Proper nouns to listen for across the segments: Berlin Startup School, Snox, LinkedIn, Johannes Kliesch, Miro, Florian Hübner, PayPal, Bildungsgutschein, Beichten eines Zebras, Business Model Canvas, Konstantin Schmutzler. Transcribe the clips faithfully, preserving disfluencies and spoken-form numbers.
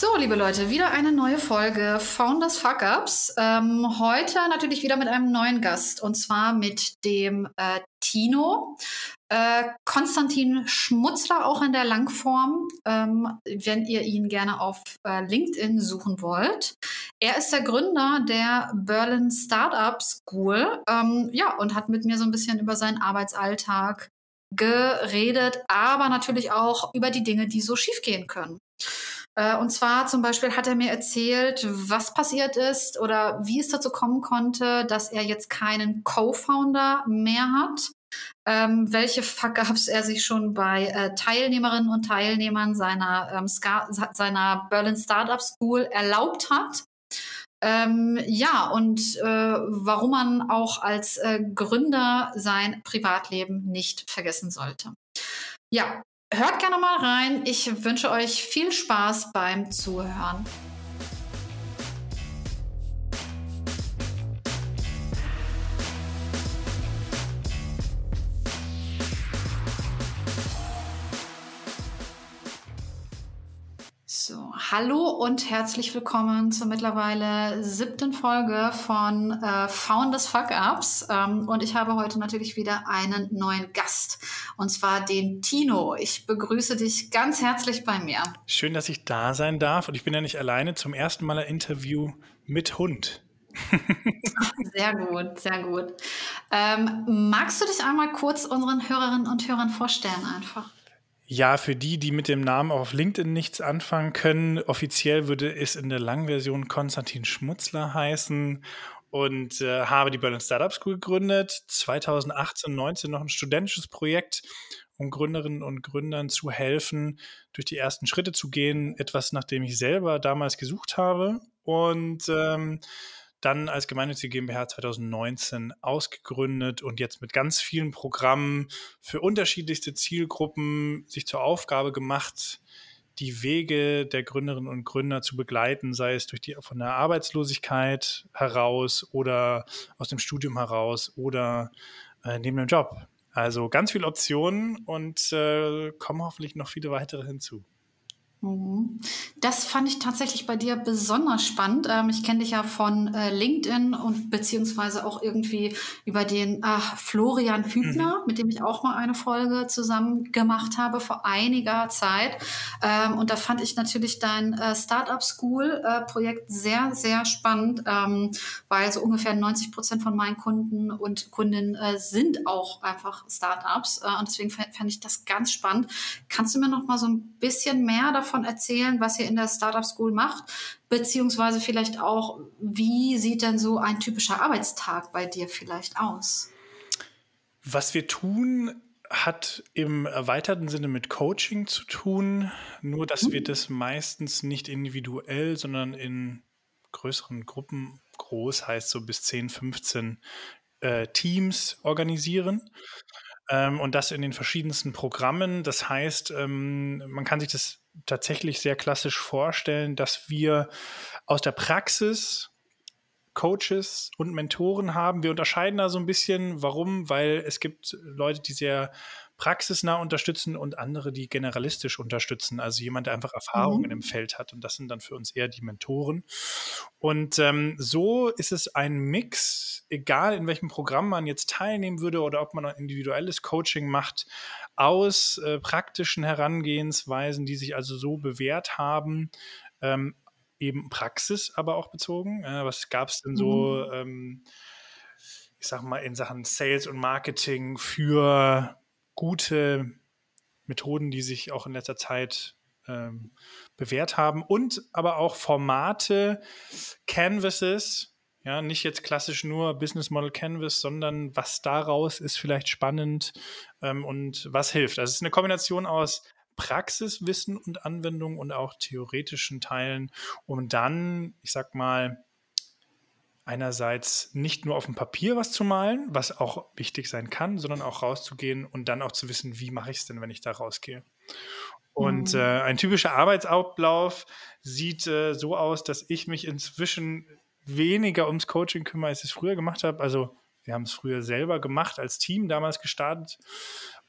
So, liebe Leute, wieder eine neue Folge Founders Fuck-Ups. Ähm, heute natürlich wieder mit einem neuen Gast, und zwar mit dem äh, Tino. Äh, Konstantin Schmutzler, auch in der Langform, ähm, wenn ihr ihn gerne auf äh, LinkedIn suchen wollt. Er ist der Gründer der Berlin Startup School, ähm, ja, und hat mit mir so ein bisschen über seinen Arbeitsalltag geredet, aber natürlich auch über die Dinge, die so schief gehen können. Und zwar zum Beispiel hat er mir erzählt, was passiert ist oder wie es dazu kommen konnte, dass er jetzt keinen Co-Founder mehr hat, ähm, welche Fuck-Ups er sich schon bei äh, Teilnehmerinnen und Teilnehmern seiner, ähm, Ska- seiner Berlin Startup School erlaubt hat. Ähm, ja, und äh, warum man auch als äh, Gründer sein Privatleben nicht vergessen sollte. Ja, hört gerne mal rein. Ich wünsche euch viel Spaß beim Zuhören. So, hallo und herzlich willkommen zur mittlerweile siebten Folge von äh, Founders Fuck-Ups. Ähm, und ich habe heute natürlich wieder einen neuen Gast, und zwar den Tino. Ich begrüße dich ganz herzlich bei mir. Schön, dass ich da sein darf, und ich bin ja nicht alleine. Zum ersten Mal ein Interview mit Hund. Sehr gut, sehr gut. Ähm, magst du dich einmal kurz unseren Hörerinnen und Hörern vorstellen einfach? Ja, für die, die mit dem Namen auf LinkedIn nichts anfangen können, offiziell würde es in der langen Version Konstantin Schmutzler heißen, und äh, habe die Berlin Startup School gegründet, zwanzig achtzehn neunzehn noch ein studentisches Projekt, um Gründerinnen und Gründern zu helfen, durch die ersten Schritte zu gehen, etwas, nach dem ich selber damals gesucht habe, und ähm, dann als gemeinnützige GmbH zwanzig neunzehn ausgegründet und jetzt mit ganz vielen Programmen für unterschiedlichste Zielgruppen sich zur Aufgabe gemacht, die Wege der Gründerinnen und Gründer zu begleiten, sei es durch die, von der Arbeitslosigkeit heraus oder aus dem Studium heraus oder äh, neben dem Job. Also ganz viele Optionen, und äh, kommen hoffentlich noch viele weitere hinzu. Das fand ich tatsächlich bei dir besonders spannend. Ähm, ich kenne dich ja von äh, LinkedIn und beziehungsweise auch irgendwie über den ach, Florian Hübner, mhm. mit dem ich auch mal eine Folge zusammen gemacht habe vor einiger Zeit. Ähm, und da fand ich natürlich dein äh, Startup School äh, Projekt sehr, sehr spannend, ähm, weil so ungefähr neunzig Prozent von meinen Kunden und Kundinnen äh, sind auch einfach Startups. Äh, und deswegen f- fand ich das ganz spannend. Kannst du mir noch mal so ein bisschen mehr davon Davon erzählen, was ihr in der Startup School macht, beziehungsweise vielleicht auch, wie sieht denn so ein typischer Arbeitstag bei dir vielleicht aus? Was wir tun, hat im erweiterten Sinne mit Coaching zu tun, nur dass mhm. wir das meistens nicht individuell, sondern in größeren Gruppen, groß heißt so bis zehn, fünfzehn äh, Teams organisieren. Ähm, und das in den verschiedensten Programmen. Das heißt, ähm, man kann sich das tatsächlich sehr klassisch vorstellen, dass wir aus der Praxis Coaches und Mentoren haben. Wir unterscheiden da so ein bisschen. Warum? Weil es gibt Leute, die sehr praxisnah unterstützen, und andere, die generalistisch unterstützen. Also jemand, der einfach Erfahrungen mhm. im Feld hat. Und das sind dann für uns eher die Mentoren. Und ähm, so ist es ein Mix, egal in welchem Programm man jetzt teilnehmen würde oder ob man ein individuelles Coaching macht, aus äh, praktischen Herangehensweisen, die sich also so bewährt haben, ähm, eben Praxis aber auch bezogen. Äh, was gab es denn so, mhm. ähm, ich sag mal, in Sachen Sales und Marketing für gute Methoden, die sich auch in letzter Zeit ähm, bewährt haben, und aber auch Formate, Canvases, ja, nicht jetzt klassisch nur Business Model Canvas, sondern was daraus ist vielleicht spannend ähm, und was hilft. Also es ist eine Kombination aus Praxiswissen und Anwendung und auch theoretischen Teilen, um dann, ich sag mal, einerseits nicht nur auf dem Papier was zu malen, was auch wichtig sein kann, sondern auch rauszugehen und dann auch zu wissen, wie mache ich es denn, wenn ich da rausgehe. Und mhm. äh, ein typischer Arbeitsablauf sieht äh, so aus, dass ich mich inzwischen weniger ums Coaching kümmere, als ich es früher gemacht habe. Also wir haben es früher selber gemacht, als Team damals gestartet,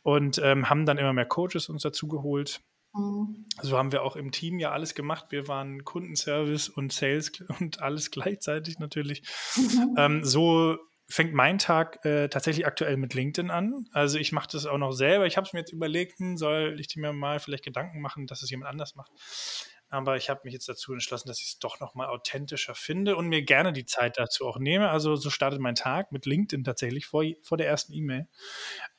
und ähm, haben dann immer mehr Coaches uns dazu geholt, Mhm. So haben wir auch im Team ja alles gemacht. Wir waren Kundenservice und Sales und alles gleichzeitig natürlich. Mhm. Ähm, so fängt mein Tag äh, tatsächlich aktuell mit LinkedIn an. Also ich mache das auch noch selber. Ich habe es mir jetzt überlegt, hm, soll ich mir mal vielleicht Gedanken machen, dass es jemand anders macht. Aber ich habe mich jetzt dazu entschlossen, dass ich es doch nochmal authentischer finde und mir gerne die Zeit dazu auch nehme. Also so startet mein Tag mit LinkedIn tatsächlich vor, vor der ersten E-Mail.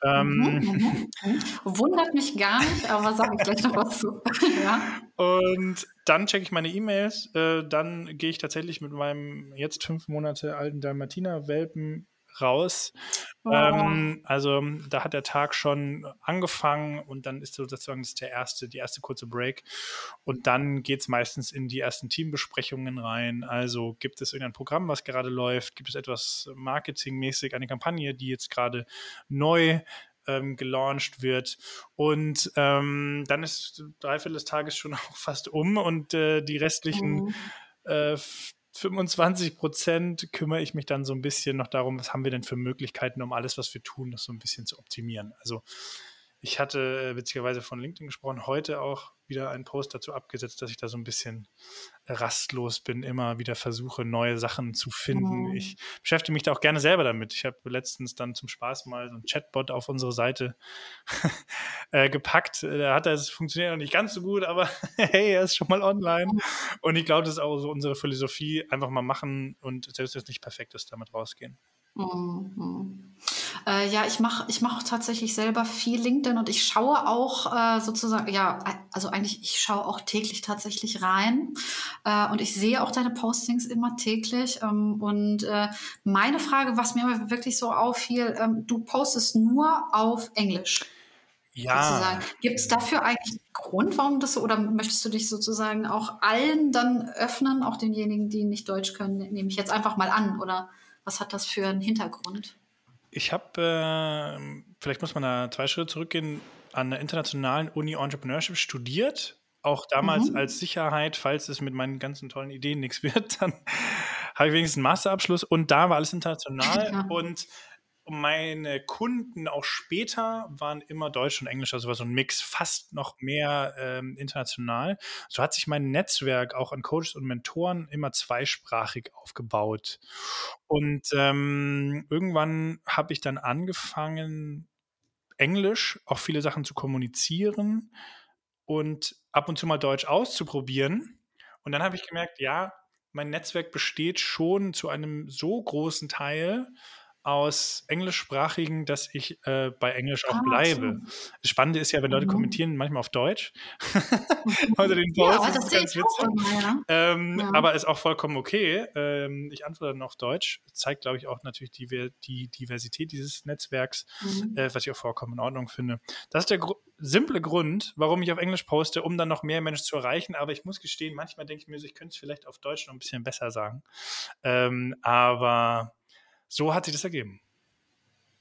Mhm, ähm, mhm. Wundert mich gar nicht, aber sage ich gleich noch was zu. Ja. Und dann checke ich meine E-Mails. Äh, dann gehe ich tatsächlich mit meinem jetzt fünf Monate alten Dalmatiner-Welpen raus. Oh. Ähm, also da hat der Tag schon angefangen und dann ist sozusagen das der erste, die erste kurze Break und dann geht es meistens in die ersten Teambesprechungen rein. Also gibt es irgendein Programm, was gerade läuft? Gibt es etwas marketingmäßig, eine Kampagne, die jetzt gerade neu ähm, gelauncht wird? Und ähm, dann ist dreiviertel des Tages schon auch fast um und äh, die restlichen oh. äh, fünfundzwanzig Prozent kümmere ich mich dann so ein bisschen noch darum, was haben wir denn für Möglichkeiten, um alles, was wir tun, das so ein bisschen zu optimieren. Also ich hatte witzigerweise von LinkedIn gesprochen, heute auch wieder einen Post dazu abgesetzt, dass ich da so ein bisschen rastlos bin, immer wieder versuche, neue Sachen zu finden. Mhm. Ich beschäftige mich da auch gerne selber damit. Ich habe letztens dann zum Spaß mal so einen Chatbot auf unsere Seite äh, gepackt. Da hat das funktioniert noch nicht ganz so gut, aber hey, er ist schon mal online. Und ich glaube, das ist auch so unsere Philosophie, einfach mal machen und selbst wenn es nicht perfekt ist, damit rausgehen. Mhm. Äh, ja, ich mache ich mach tatsächlich selber viel LinkedIn und ich schaue auch äh, sozusagen, ja, also eigentlich, ich schaue auch täglich tatsächlich rein äh, und ich sehe auch deine Postings immer täglich ähm, und äh, meine Frage, was mir wirklich so auffiel, ähm, du postest nur auf Englisch. Ja. Gibt es dafür eigentlich einen Grund, warum das so, oder möchtest du dich sozusagen auch allen dann öffnen, auch denjenigen, die nicht Deutsch können, nehme ich jetzt einfach mal an, oder? Was hat das für einen Hintergrund? Ich habe, äh, vielleicht muss man da zwei Schritte zurückgehen, an der internationalen Uni Entrepreneurship studiert. Auch damals mhm. als Sicherheit, falls es mit meinen ganzen tollen Ideen nichts wird, dann habe ich wenigstens einen Masterabschluss. Und da war alles international. Ja. Und meine Kunden auch später waren immer Deutsch und Englisch, also war so ein Mix, fast noch mehr ähm, international. So hat sich mein Netzwerk auch an Coaches und Mentoren immer zweisprachig aufgebaut. Und ähm, irgendwann habe ich dann angefangen, Englisch auch viele Sachen zu kommunizieren und ab und zu mal Deutsch auszuprobieren. Und dann habe ich gemerkt, ja, mein Netzwerk besteht schon zu einem so großen Teil aus Englischsprachigen, dass ich äh, bei Englisch auch ah, bleibe. So. Das Spannende ist ja, wenn Leute mhm. kommentieren, manchmal auf Deutsch. Unter den Posts, ja, das ist ganz witzig. Immer, ja. Ähm, ja. Aber ist auch vollkommen okay. Ähm, ich antworte dann auf Deutsch. Das zeigt, glaube ich, auch natürlich die, die Diversität dieses Netzwerks, mhm. äh, was ich auch vollkommen in Ordnung finde. Das ist der Gru- simple Grund, warum ich auf Englisch poste, um dann noch mehr Menschen zu erreichen. Aber ich muss gestehen, manchmal denke ich mir, ich könnte es vielleicht auf Deutsch noch ein bisschen besser sagen. Ähm, aber so hat sich das ergeben.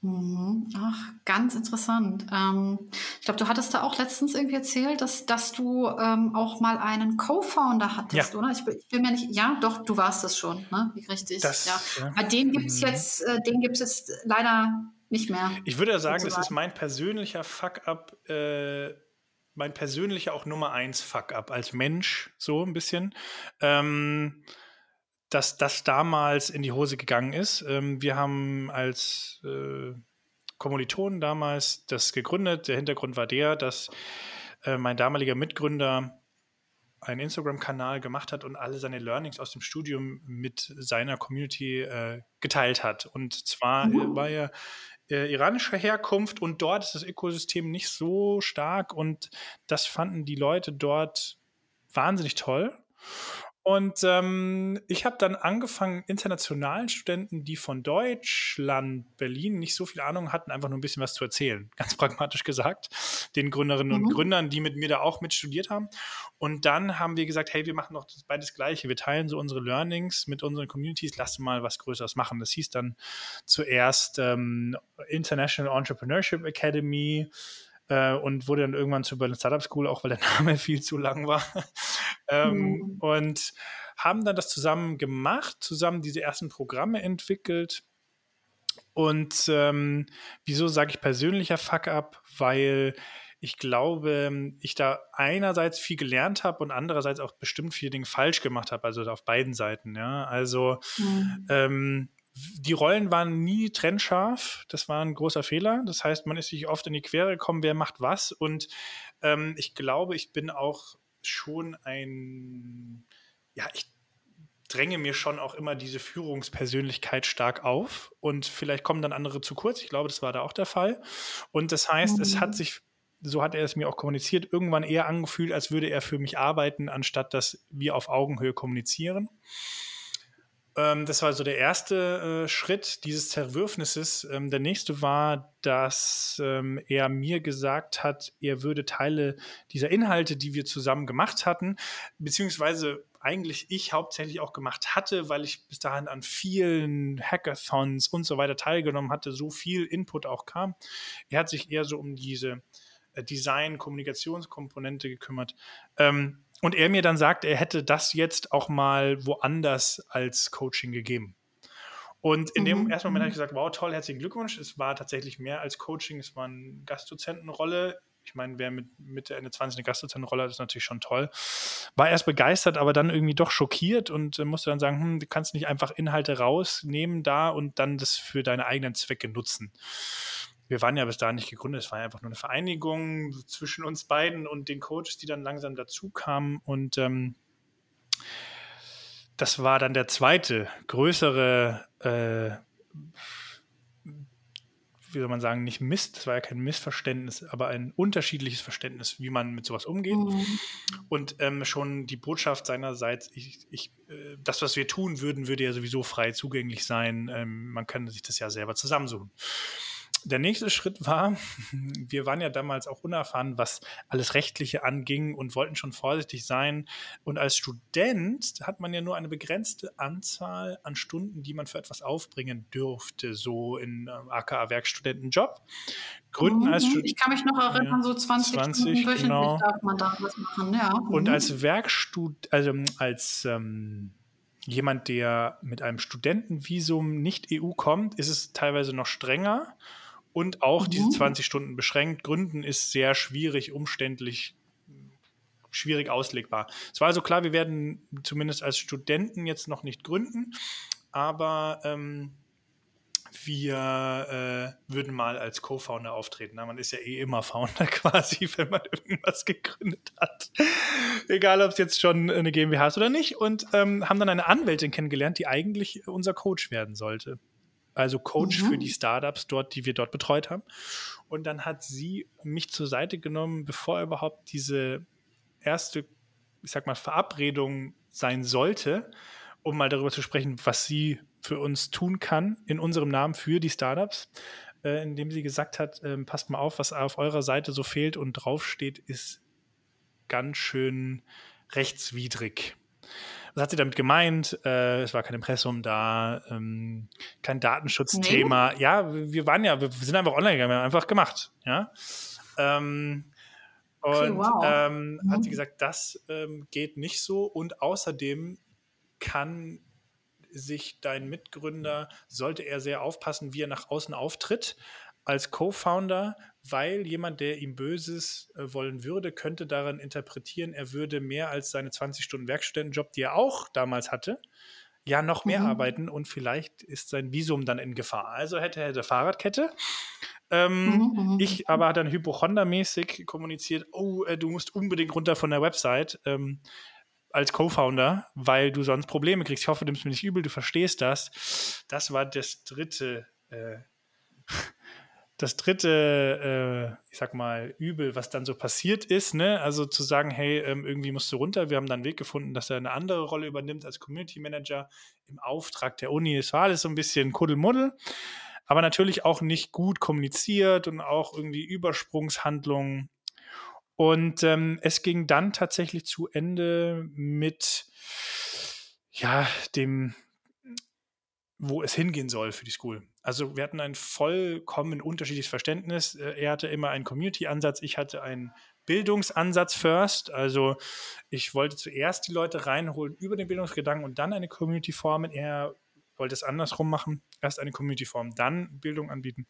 Ach, ganz interessant. Ähm, ich glaube, du hattest da auch letztens irgendwie erzählt, dass, dass du ähm, auch mal einen Co-Founder hattest, ja. oder? Ich, ich bin mir nicht, ja, doch, du warst das schon, ne? Richtig. Das, ja. Ja. Aber den gibt es jetzt, äh, den gibt's jetzt leider nicht mehr. Ich würde ja sagen, das ist mein persönlicher Fuck-up, äh, mein persönlicher auch Nummer eins Fuck-up als Mensch, so ein bisschen. Ähm, dass das damals in die Hose gegangen ist. Wir haben als äh, Kommilitonen damals das gegründet. Der Hintergrund war der, dass äh, mein damaliger Mitgründer einen Instagram-Kanal gemacht hat und alle seine Learnings aus dem Studium mit seiner Community äh, geteilt hat. Und zwar mhm. war er äh, iranischer Herkunft und dort ist das Ökosystem nicht so stark und das fanden die Leute dort wahnsinnig toll. Und ähm, ich habe dann angefangen, internationalen Studenten, die von Deutschland, Berlin nicht so viel Ahnung hatten, einfach nur ein bisschen was zu erzählen, ganz pragmatisch gesagt, den Gründerinnen mhm. und Gründern, die mit mir da auch mit studiert haben. Und dann haben wir gesagt, hey, wir machen doch beides Gleiche, wir teilen so unsere Learnings mit unseren Communities, lass mal was Größeres machen. Das hieß dann zuerst ähm, International Entrepreneurship Academy, und wurde dann irgendwann zu Berlin Startup School, auch weil der Name viel zu lang war. ähm, mhm. Und haben dann das zusammen gemacht, zusammen diese ersten Programme entwickelt. Und ähm, wieso sage ich persönlicher Fuck-up? Weil ich glaube, ich da einerseits viel gelernt habe und andererseits auch bestimmt viele Dinge falsch gemacht habe, also auf beiden Seiten. Ja, also mhm. ähm, die Rollen waren nie trennscharf, das war ein großer Fehler. Das heißt, man ist sich oft in die Quere gekommen, wer macht was. Und ähm, ich glaube, ich bin auch schon ein, ja, ich dränge mir schon auch immer diese Führungspersönlichkeit stark auf und vielleicht kommen dann andere zu kurz. Ich glaube, das war da auch der Fall. Und das heißt, mhm. es hat sich, so hat er es mir auch kommuniziert, irgendwann eher angefühlt, als würde er für mich arbeiten, anstatt dass wir auf Augenhöhe kommunizieren. Ähm, das war so der erste äh, Schritt dieses Zerwürfnisses. Ähm, der nächste war, dass ähm, er mir gesagt hat, er würde Teile dieser Inhalte, die wir zusammen gemacht hatten, beziehungsweise eigentlich ich hauptsächlich auch gemacht hatte, weil ich bis dahin an vielen Hackathons und so weiter teilgenommen hatte, so viel Input auch kam. Er hat sich eher so um diese Design-Kommunikationskomponente gekümmert. Und er mir dann sagt, er hätte das jetzt auch mal woanders als Coaching gegeben. Und in dem mhm. ersten Moment habe ich gesagt, wow, toll, herzlichen Glückwunsch. Es war tatsächlich mehr als Coaching, es war eine Gastdozentenrolle. Ich meine, wer mit Mitte, Ende zwanzig eine Gastdozentenrolle hat, ist natürlich schon toll. War erst begeistert, aber dann irgendwie doch schockiert und musste dann sagen, hm, du kannst nicht einfach Inhalte rausnehmen da und dann das für deine eigenen Zwecke nutzen. Wir waren ja bis dahin nicht gegründet, es war ja einfach nur eine Vereinigung zwischen uns beiden und den Coaches, die dann langsam dazu kamen. Und ähm, das war dann der zweite, größere äh, wie soll man sagen, nicht Mist, das war ja kein Missverständnis, aber ein unterschiedliches Verständnis, wie man mit sowas umgeht. Mhm. Und ähm, schon die Botschaft seinerseits, ich, ich, äh, das, was wir tun würden, würde ja sowieso frei zugänglich sein. Ähm, man kann sich das ja selber zusammensuchen. Der nächste Schritt war, wir waren ja damals auch unerfahren, was alles Rechtliche anging und wollten schon vorsichtig sein. Und als Student hat man ja nur eine begrenzte Anzahl an Stunden, die man für etwas aufbringen dürfte, so in aka Werkstudentenjob. Gründen mhm, als Stud- ich kann mich noch erinnern, ja, so zwanzig, zwanzig Stunden wöchentlich genau. Darf man da was machen. Ja. Und mhm. als Werkstudent, also als ähm, jemand, der mit einem Studentenvisum nicht E U kommt, ist es teilweise noch strenger. Und auch mhm. diese zwanzig Stunden beschränkt. Gründen ist sehr schwierig, umständlich, schwierig auslegbar. Es war also klar, wir werden zumindest als Studenten jetzt noch nicht gründen, aber ähm, wir äh, würden mal als Co-Founder auftreten. Na, man ist ja eh immer Founder quasi, wenn man irgendwas gegründet hat. Egal, ob es jetzt schon eine GmbH ist oder nicht. Und ähm, haben dann eine Anwältin kennengelernt, die eigentlich unser Coach werden sollte. Also Coach mhm. für die Startups dort, die wir dort betreut haben. Und dann hat sie mich zur Seite genommen, bevor überhaupt diese erste, ich sag mal, Verabredung sein sollte, um mal darüber zu sprechen, was sie für uns tun kann, in unserem Namen für die Startups, äh, indem sie gesagt hat, äh, passt mal auf, was auf eurer Seite so fehlt und draufsteht, ist ganz schön rechtswidrig. Was hat sie damit gemeint? Äh, es war kein Impressum da, ähm, kein Datenschutzthema. Nee. Ja, wir waren ja, wir sind einfach online gegangen, wir haben einfach gemacht. Ja? Ähm, und okay, wow. ähm, mhm. hat sie gesagt, das ähm, geht nicht so und außerdem kann sich dein Mitgründer, sollte er sehr aufpassen, wie er nach außen auftritt als Co-Founder, weil jemand, der ihm Böses wollen würde, könnte daran interpretieren, er würde mehr als seine zwanzig Stunden Werkstudentenjob, die er auch damals hatte, ja noch mehr mhm. arbeiten und vielleicht ist sein Visum dann in Gefahr. Also hätte er eine Fahrradkette. Ähm, mhm, ich aber hat dann hypochondermäßig kommuniziert, oh, du musst unbedingt runter von der Website, ähm, als Co-Founder, weil du sonst Probleme kriegst. Ich hoffe, du nimmst mir nicht übel, du verstehst das. Das war das dritte äh, das dritte, äh, ich sag mal, Übel, was dann so passiert ist, ne? Also zu sagen, hey, ähm, irgendwie musst du runter. Wir haben dann einen Weg gefunden, dass er eine andere Rolle übernimmt als Community Manager im Auftrag der Uni. Es war alles so ein bisschen Kuddelmuddel, aber natürlich auch nicht gut kommuniziert und auch irgendwie Übersprungshandlungen. Und ähm, es ging dann tatsächlich zu Ende mit, ja, dem, wo es hingehen soll für die School. Also wir hatten ein vollkommen unterschiedliches Verständnis. Er hatte immer einen Community-Ansatz, ich hatte einen Bildungsansatz first. Also ich wollte zuerst die Leute reinholen über den Bildungsgedanken und dann eine Community formen. Er wollte es andersrum machen, erst eine Community formen, dann Bildung anbieten.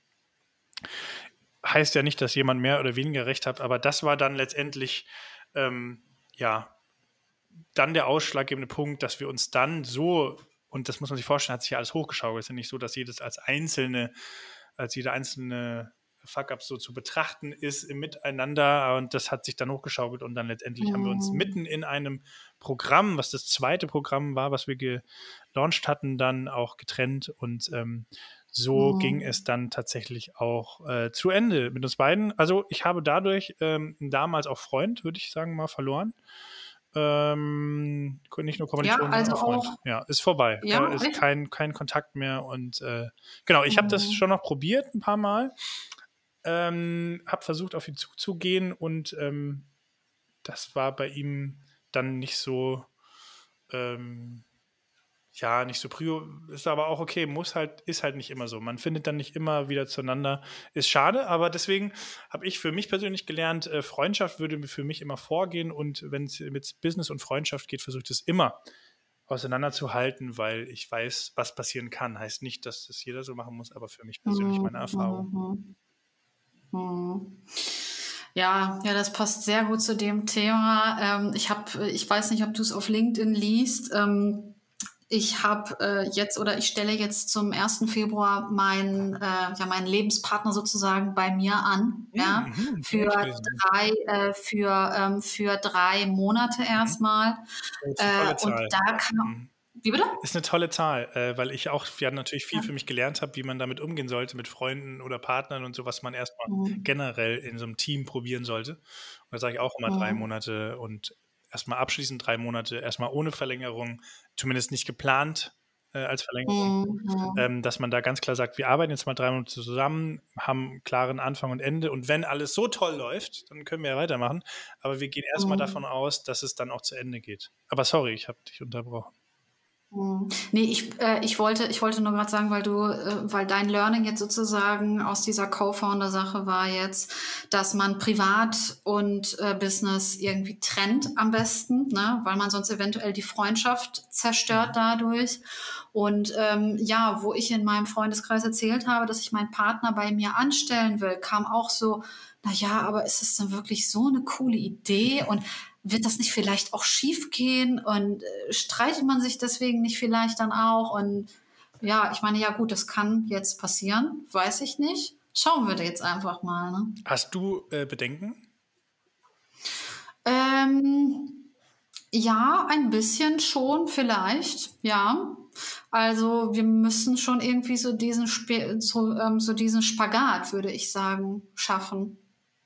heißt ja nicht, dass jemand mehr oder weniger recht hat, aber das war dann letztendlich, ähm, ja, dann der ausschlaggebende Punkt, dass wir uns dann so, und das muss man sich vorstellen, hat sich ja alles hochgeschaukelt, es ist ja nicht so, dass jedes als einzelne, als jeder einzelne Fuck-Ups so zu betrachten ist im Miteinander, und das hat sich dann hochgeschaukelt und dann letztendlich mhm. haben wir uns mitten in einem Programm, was das zweite Programm war, was wir gelauncht hatten, dann auch getrennt, und ähm, so mhm. ging es dann tatsächlich auch äh, zu Ende mit uns beiden. Also ich habe dadurch ähm, damals auch Freund, würde ich sagen mal, verloren. Ähm, nicht nur Kommilitonen, ja, also sondern auch Freund. Ja, ist vorbei. Ja, da ist kein, kein Kontakt mehr, und äh, genau, ich mhm. habe das schon noch probiert ein paar Mal. Ähm, habe versucht, auf ihn zuzugehen, und ähm, das war bei ihm dann nicht so, ähm, ja, nicht so prio. Ist aber auch okay, muss halt, ist halt nicht immer so. Man findet dann nicht immer wieder zueinander. Ist schade, aber deswegen habe ich für mich persönlich gelernt, äh, Freundschaft würde für mich immer vorgehen, und wenn es mit Business und Freundschaft geht, versuche ich es immer auseinanderzuhalten, weil ich weiß, was passieren kann. Heißt nicht, dass das jeder so machen muss, aber für mich persönlich meine Erfahrung. Mhm. Ja, ja, das passt sehr gut zu dem Thema. Ähm, ich habe, ich weiß nicht, ob du es auf LinkedIn liest. Ähm, ich habe äh, jetzt oder ich stelle jetzt zum ersten Februar meinen, äh, ja, meinen Lebenspartner sozusagen bei mir an. Ja, mhm, für drei, äh, für ähm, für drei Monate erstmal. Äh, und da kann Wie bitte? Ist eine tolle Zahl, äh, weil ich auch ja natürlich viel ja. für mich gelernt habe, wie man damit umgehen sollte mit Freunden oder Partnern und so, was man erstmal mhm. generell in so einem Team probieren sollte. Und da sage ich auch immer mhm. drei Monate und erstmal abschließend drei Monate, erstmal ohne Verlängerung, zumindest nicht geplant äh, als Verlängerung, mhm. ähm, dass man da ganz klar sagt, wir arbeiten jetzt mal drei Monate zusammen, haben einen klaren Anfang und Ende, und wenn alles so toll läuft, dann können wir ja weitermachen, aber wir gehen erstmal mhm. davon aus, dass es dann auch zu Ende geht. Aber sorry, ich habe dich unterbrochen. Nee, ich, äh, ich wollte, ich wollte nur gerade sagen, weil du, äh, weil dein Learning jetzt sozusagen aus dieser Co-Founder-Sache war jetzt, dass man privat und äh, Business irgendwie trennt am besten, ne, weil man sonst eventuell die Freundschaft zerstört dadurch. Und ähm, ja, wo ich in meinem Freundeskreis erzählt habe, dass ich meinen Partner bei mir anstellen will, kam auch so, na ja, aber ist es denn wirklich so eine coole Idee, und wird das nicht vielleicht auch schief gehen, und äh, streitet man sich deswegen nicht vielleicht dann auch? Und ja, ich meine, ja gut, das kann jetzt passieren, weiß ich nicht. Schauen wir da jetzt einfach mal. Ne? Hast du äh, Bedenken? Ähm, ja, ein bisschen schon vielleicht, ja. Also wir müssen schon irgendwie so diesen, Sp- so, ähm, so diesen Spagat, würde ich sagen, schaffen.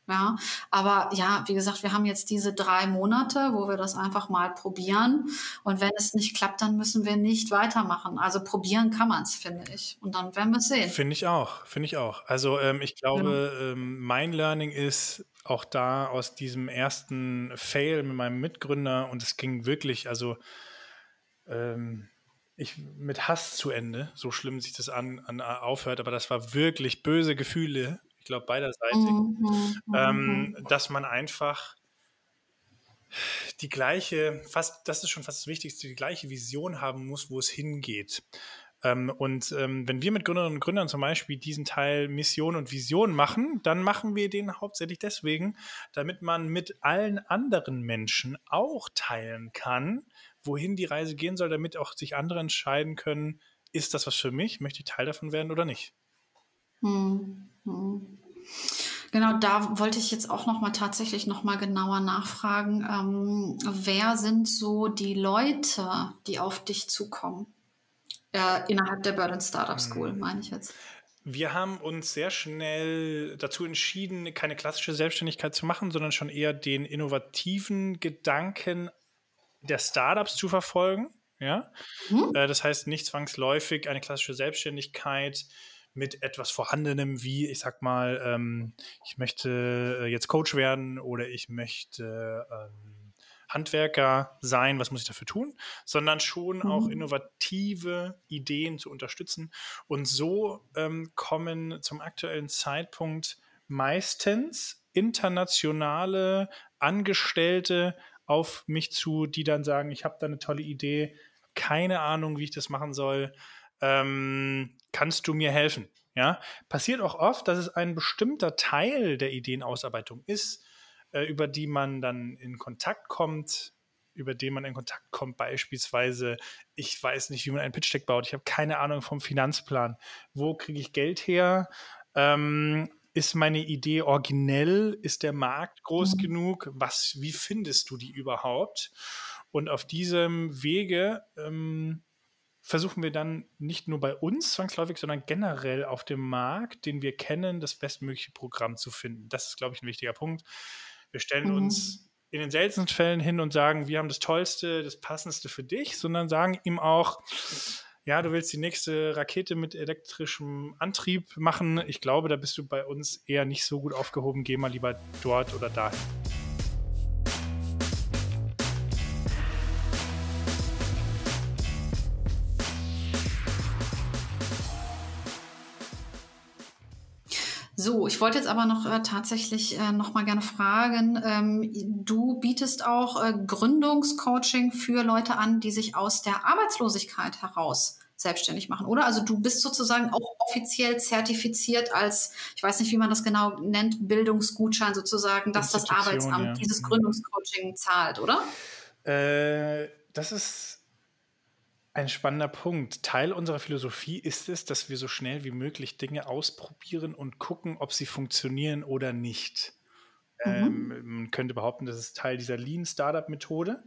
Ja, aber ja, wie gesagt, wir haben jetzt diese drei Monate, wo wir das einfach mal probieren. Und wenn es nicht klappt, dann müssen wir nicht weitermachen. Also probieren kann man es, finde ich. Und dann werden wir es sehen. Finde ich auch, finde ich auch. Also ähm, ich glaube, genau. ähm, mein Learning ist auch da aus diesem ersten Fail mit meinem Mitgründer, und es ging wirklich, also ähm, ich mit Hass zu Ende, so schlimm sich das an, an aufhört, aber das war wirklich böse Gefühle. Ich glaube, beiderseitig, mhm, ähm, dass man einfach die gleiche, fast, das ist schon fast das Wichtigste, die gleiche Vision haben muss, wo es hingeht. Ähm, und ähm, wenn wir mit Gründerinnen und Gründern zum Beispiel diesen Teil Mission und Vision machen, dann machen wir den hauptsächlich deswegen, damit man mit allen anderen Menschen auch teilen kann, wohin die Reise gehen soll, damit auch sich andere entscheiden können, ist das was für mich, möchte ich Teil davon werden oder nicht. Mhm. Genau, da wollte ich jetzt auch nochmal tatsächlich nochmal genauer nachfragen, ähm, wer sind so die Leute, die auf dich zukommen? Äh, innerhalb der Berlin Startup School, meine ich jetzt. Wir haben uns sehr schnell dazu entschieden, keine klassische Selbstständigkeit zu machen, sondern schon eher den innovativen Gedanken der Startups zu verfolgen. Ja? Hm? Äh, das heißt nicht zwangsläufig eine klassische Selbstständigkeit mit etwas Vorhandenem, wie, ich sag mal, ähm, ich möchte jetzt Coach werden oder ich möchte ähm, Handwerker sein, was muss ich dafür tun? Sondern schon mhm. auch innovative Ideen zu unterstützen. Und so ähm, kommen zum aktuellen Zeitpunkt meistens internationale Angestellte auf mich zu, die dann sagen, ich habe da eine tolle Idee, keine Ahnung, wie ich das machen soll, ähm, kannst du mir helfen? Ja, passiert auch oft, dass es ein bestimmter Teil der Ideenausarbeitung ist, äh, über die man dann in Kontakt kommt, über den man in Kontakt kommt, beispielsweise, ich weiß nicht, wie man einen Pitch-Deck baut, ich habe keine Ahnung vom Finanzplan, wo kriege ich Geld her, ähm, ist meine Idee originell, ist der Markt groß mhm. genug, was, wie findest du die überhaupt? Und auf diesem Wege ähm, versuchen wir dann nicht nur bei uns zwangsläufig, sondern generell auf dem Markt, den wir kennen, das bestmögliche Programm zu finden. Das ist, glaube ich, ein wichtiger Punkt. Wir stellen mhm. uns in den seltensten Fällen hin und sagen, wir haben das Tollste, das Passendste für dich, sondern sagen ihm auch, ja, du willst die nächste Rakete mit elektrischem Antrieb machen. Ich glaube, da bist du bei uns eher nicht so gut aufgehoben. Geh mal lieber dort oder dahin. So, ich wollte jetzt aber noch äh, tatsächlich äh, noch mal gerne fragen, ähm, du bietest auch äh, Gründungscoaching für Leute an, die sich aus der Arbeitslosigkeit heraus selbstständig machen, oder? Also du bist sozusagen auch offiziell zertifiziert als, ich weiß nicht, wie man das genau nennt, Bildungsgutschein sozusagen, dass das Arbeitsamt ja. dieses Gründungscoaching zahlt, oder? Äh, das ist ein spannender Punkt. Teil unserer Philosophie ist es, dass wir so schnell wie möglich Dinge ausprobieren und gucken, ob sie funktionieren oder nicht. Mhm. Ähm, man könnte behaupten, das ist Teil dieser Lean-Startup-Methode.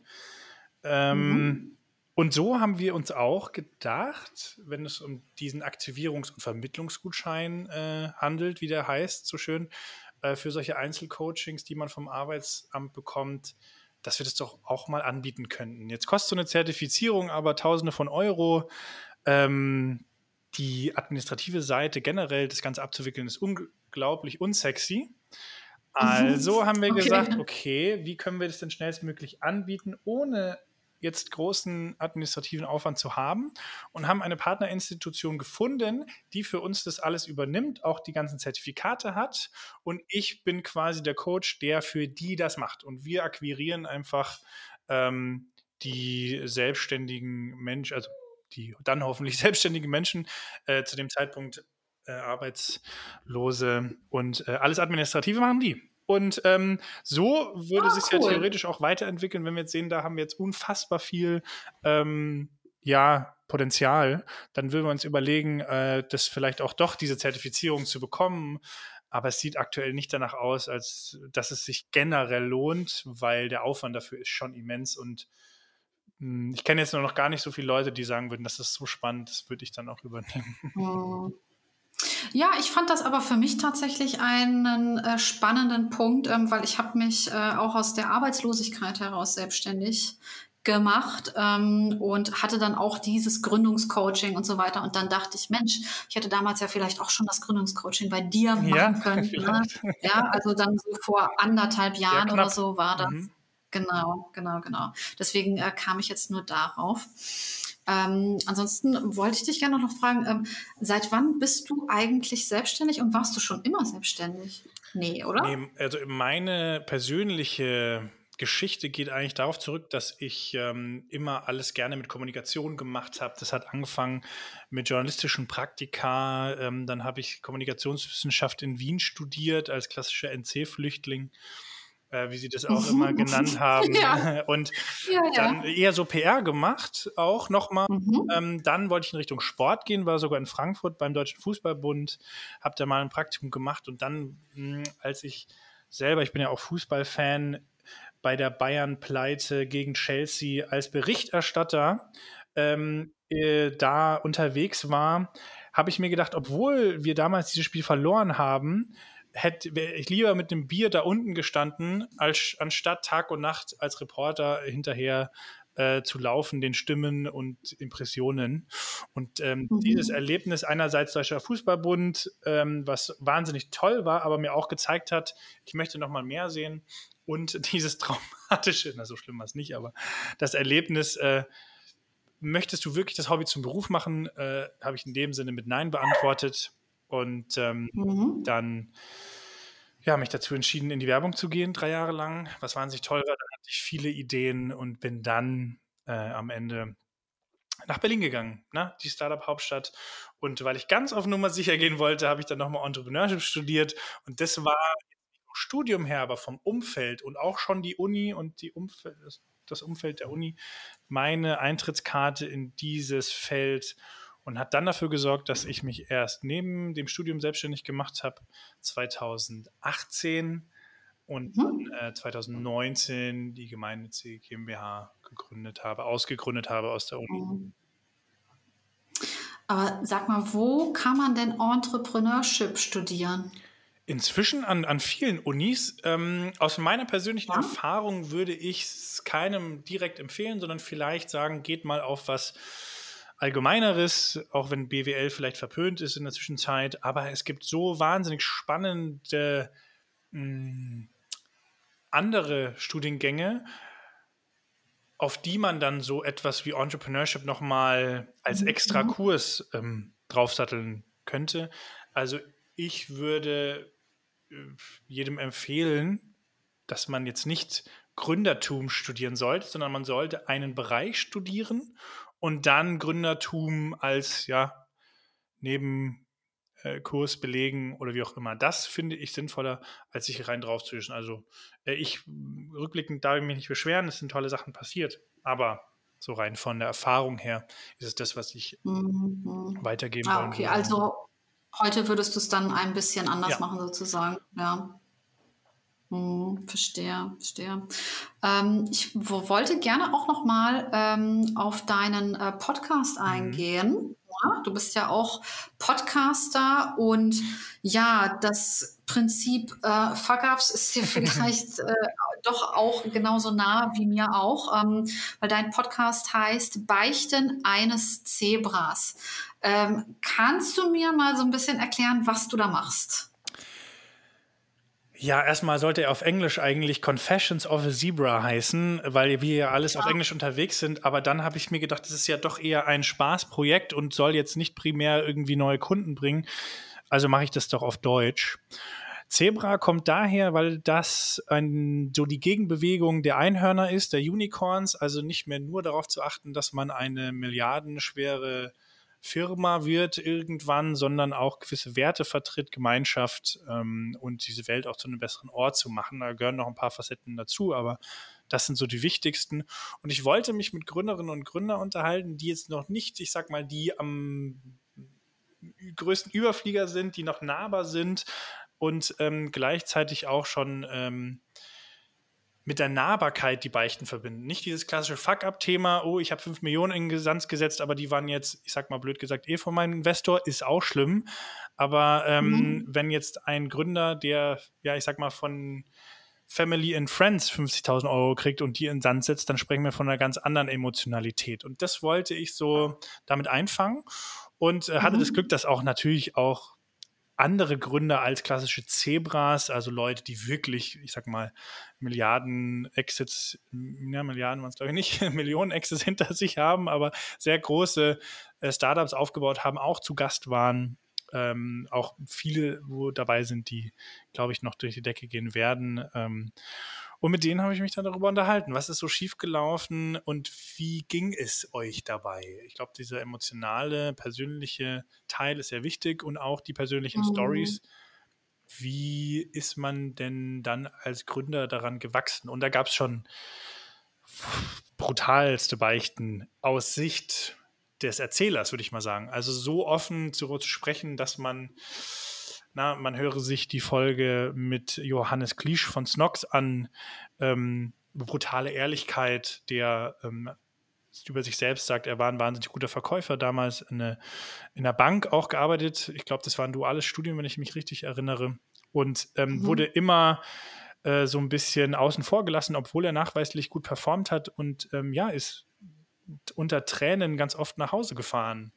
Ähm, mhm. Und so haben wir uns auch gedacht, wenn es um diesen Aktivierungs- und Vermittlungsgutschein äh, handelt, wie der heißt, so schön, äh, für solche Einzelcoachings, die man vom Arbeitsamt bekommt, dass wir das doch auch mal anbieten könnten. Jetzt kostet so eine Zertifizierung aber Tausende von Euro. Ähm, die administrative Seite generell, das Ganze abzuwickeln, ist unglaublich unsexy. Also haben wir okay. gesagt, okay, wie können wir das denn schnellstmöglich anbieten, ohne jetzt großen administrativen Aufwand zu haben, und haben eine Partnerinstitution gefunden, die für uns das alles übernimmt, auch die ganzen Zertifikate hat, und ich bin quasi der Coach, der für die das macht, und wir akquirieren einfach ähm, die selbstständigen Menschen, also die dann hoffentlich selbstständigen Menschen, äh, zu dem Zeitpunkt äh, Arbeitslose, und äh, alles Administrative machen die. Und ähm, so würde ah, sich cool. ja theoretisch auch weiterentwickeln, wenn wir jetzt sehen, da haben wir jetzt unfassbar viel ähm, ja, Potenzial. Dann würden wir uns überlegen, äh, das vielleicht auch doch diese Zertifizierung zu bekommen. Aber es sieht aktuell nicht danach aus, als dass es sich generell lohnt, weil der Aufwand dafür ist schon immens. Und mh, ich kenne jetzt nur noch gar nicht so viele Leute, die sagen würden, das ist so spannend, das würde ich dann auch übernehmen. Wow. Ja, ich fand das aber für mich tatsächlich einen äh, spannenden Punkt, ähm, weil ich habe mich äh, auch aus der Arbeitslosigkeit heraus selbstständig gemacht ähm, und hatte dann auch dieses Gründungscoaching und so weiter. Und dann dachte ich, Mensch, ich hätte damals ja vielleicht auch schon das Gründungscoaching bei dir machen ja, können. Ne? Ja, also dann so vor anderthalb Jahren ja, oder so war das. Mhm. Genau, genau, genau. Deswegen äh, kam ich jetzt nur darauf. Ähm, ansonsten wollte ich dich gerne noch fragen, ähm, seit wann bist du eigentlich selbstständig und warst du schon immer selbstständig? Nee, oder? Nee, also meine persönliche Geschichte geht eigentlich darauf zurück, dass ich ähm, immer alles gerne mit Kommunikation gemacht habe. Das hat angefangen mit journalistischen Praktika, ähm, dann habe ich Kommunikationswissenschaft in Wien studiert als klassischer N C-Flüchtling. Äh, wie sie das auch immer genannt haben. Ja. Und ja, ja. dann eher so P R gemacht, auch nochmal. Mhm. Ähm, dann wollte ich in Richtung Sport gehen, war sogar in Frankfurt beim Deutschen Fußballbund, habe da mal ein Praktikum gemacht. Und dann, mh, als ich selber, ich bin ja auch Fußballfan, bei der Bayern-Pleite gegen Chelsea als Berichterstatter ähm, äh, da unterwegs war, habe ich mir gedacht, obwohl wir damals dieses Spiel verloren haben, hätte ich lieber mit einem Bier da unten gestanden, als anstatt Tag und Nacht als Reporter hinterher äh, zu laufen, den Stimmen und Impressionen. Und ähm, mhm. dieses Erlebnis einerseits Deutscher Fußballbund, ähm, was wahnsinnig toll war, aber mir auch gezeigt hat, ich möchte noch mal mehr sehen. Und dieses traumatische, na so schlimm war es nicht, aber das Erlebnis, äh, möchtest du wirklich das Hobby zum Beruf machen, äh, habe ich in dem Sinne mit Nein beantwortet. Und ähm, mhm. dann ja, mich dazu entschieden, in die Werbung zu gehen, drei Jahre lang, was wahnsinnig toll war. Dann hatte ich viele Ideen und bin dann äh, am Ende nach Berlin gegangen, ne? Die Startup-Hauptstadt. Und weil ich ganz auf Nummer sicher gehen wollte, habe ich dann nochmal Entrepreneurship studiert. Und das war vom Studium her, aber vom Umfeld und auch schon die Uni und die Umfeld, das Umfeld der Uni, meine Eintrittskarte in dieses Feld, und hat dann dafür gesorgt, dass ich mich erst neben dem Studium selbstständig gemacht habe, zweitausendachtzehn und mhm. äh, zweitausendneunzehn die gemeinnützige GmbH gegründet habe, ausgegründet habe aus der Uni. Aber sag mal, wo kann man denn Entrepreneurship studieren? Inzwischen an, an vielen Unis. Ähm, aus meiner persönlichen ja. Erfahrung würde ich es keinem direkt empfehlen, sondern vielleicht sagen, geht mal auf was Allgemeineres, auch wenn B W L vielleicht verpönt ist in der Zwischenzeit. Aber es gibt so wahnsinnig spannende mh, andere Studiengänge, auf die man dann so etwas wie Entrepreneurship nochmal als extra Kurs ähm, draufsatteln könnte. Also ich würde jedem empfehlen, dass man jetzt nicht Gründertum studieren sollte, sondern man sollte einen Bereich studieren und dann Gründertum als ja, Nebenkurs belegen oder wie auch immer. Das finde ich sinnvoller, als sich rein drauf zu wischen. Also ich, rückblickend darf ich mich nicht beschweren, es sind tolle Sachen passiert, aber so rein von der Erfahrung her ist es das, was ich mhm. weitergeben ah, okay. wollen würde. Also heute würdest du es dann ein bisschen anders ja. machen sozusagen, ja. Hm, verstehe, verstehe. Ähm, ich w- wollte gerne auch nochmal ähm, auf deinen äh, Podcast eingehen. Mhm. Ja, du bist ja auch Podcaster und ja, das Prinzip äh, Fuck-Ups ist dir vielleicht äh, doch auch genauso nah wie mir auch, ähm, weil dein Podcast heißt Beichten eines Zebras. Ähm, kannst du mir mal so ein bisschen erklären, was du da machst? Ja, erstmal sollte er auf Englisch eigentlich Confessions of a Zebra heißen, weil wir ja alles ja. auf Englisch unterwegs sind. Aber dann habe ich mir gedacht, das ist ja doch eher ein Spaßprojekt und soll jetzt nicht primär irgendwie neue Kunden bringen. Also mache ich das doch auf Deutsch. Zebra kommt daher, weil das ein, so die Gegenbewegung der Einhörner ist, der Unicorns. Also nicht mehr nur darauf zu achten, dass man eine milliardenschwere Firma wird irgendwann, sondern auch gewisse Werte vertritt, Gemeinschaft ähm, und diese Welt auch zu einem besseren Ort zu machen. Da gehören noch ein paar Facetten dazu, aber das sind so die wichtigsten. Und ich wollte mich mit Gründerinnen und Gründern unterhalten, die jetzt noch nicht, ich sag mal, die am größten Überflieger sind, die noch nahbar sind und ähm, gleichzeitig auch schon ähm, mit der Nahbarkeit die Beichten verbinden. Nicht dieses klassische Fuck-Up-Thema, oh, ich habe fünf Millionen in den Sand gesetzt, aber die waren jetzt, ich sag mal blöd gesagt, eh von meinem Investor, ist auch schlimm. Aber ähm, mhm. wenn jetzt ein Gründer, der, ja, ich sag mal von Family and Friends fünfzigtausend Euro kriegt und die in den Sand setzt, dann sprechen wir von einer ganz anderen Emotionalität. Und das wollte ich so damit einfangen und äh, hatte mhm. das Glück, dass auch natürlich auch andere Gründer als klassische Zebras, also Leute, die wirklich, ich sag mal, Milliarden-Exits, ja, Milliarden waren es glaube ich nicht, Millionen-Exits hinter sich haben, aber sehr große äh, Startups aufgebaut haben, auch zu Gast waren, ähm, auch viele wo dabei sind, die, glaube ich, noch durch die Decke gehen werden. Ähm, und mit denen habe ich mich dann darüber unterhalten, was ist so schiefgelaufen und wie ging es euch dabei? Ich glaube, dieser emotionale, persönliche Teil ist sehr wichtig und auch die persönlichen mhm. Storys. Wie ist man denn dann als Gründer daran gewachsen? Und da gab es schon brutalste Beichten aus Sicht des Erzählers, würde ich mal sagen. Also so offen zu sprechen, dass man... Na, man höre sich die Folge mit Johannes Kliesch von Snox an, ähm, brutale Ehrlichkeit, der ähm, über sich selbst sagt, er war ein wahnsinnig guter Verkäufer, damals in, eine, in einer Bank auch gearbeitet. Ich glaube, das war ein duales Studium, wenn ich mich richtig erinnere. Und ähm, mhm. wurde immer äh, so ein bisschen außen vor gelassen, obwohl er nachweislich gut performt hat und ähm, ja, ist unter Tränen ganz oft nach Hause gefahren.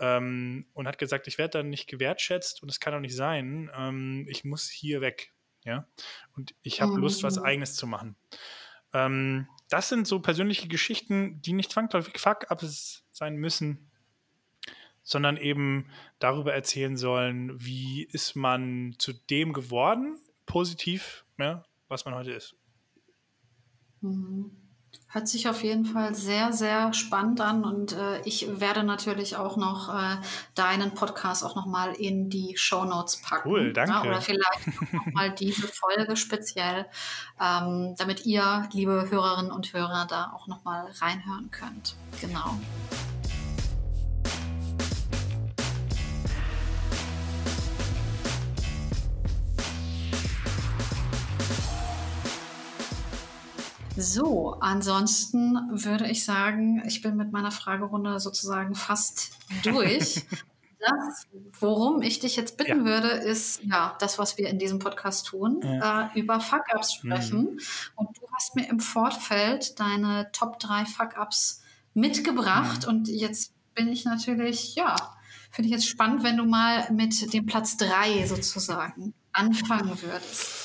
Ähm, und hat gesagt, ich werde dann nicht gewertschätzt und es kann doch nicht sein, ähm, ich muss hier weg, ja, und ich habe mhm. Lust, was Eigenes zu machen. Ähm, das sind so persönliche Geschichten, die nicht zwangsläufig Fuck-Ups sein müssen, sondern eben darüber erzählen sollen, wie ist man zu dem geworden, positiv, ja, was man heute ist. Mhm. Hört sich auf jeden Fall sehr, sehr spannend an und äh, ich werde natürlich auch noch äh, deinen Podcast auch nochmal in die Shownotes packen. Cool, danke. Ja, oder vielleicht nochmal diese Folge speziell, ähm, damit ihr, liebe Hörerinnen und Hörer, da auch nochmal reinhören könnt. Genau. So, ansonsten würde ich sagen, ich bin mit meiner Fragerunde sozusagen fast durch. Das, worum ich dich jetzt bitten ja. würde, ist ja das, was wir in diesem Podcast tun, ja. äh, über Fuck-Ups sprechen. Mhm. Und du hast mir im Vorfeld deine Top drei Fuck-Ups mitgebracht. Mhm. Und jetzt bin ich natürlich, ja, finde ich jetzt spannend, wenn du mal mit dem Platz drei sozusagen anfangen würdest.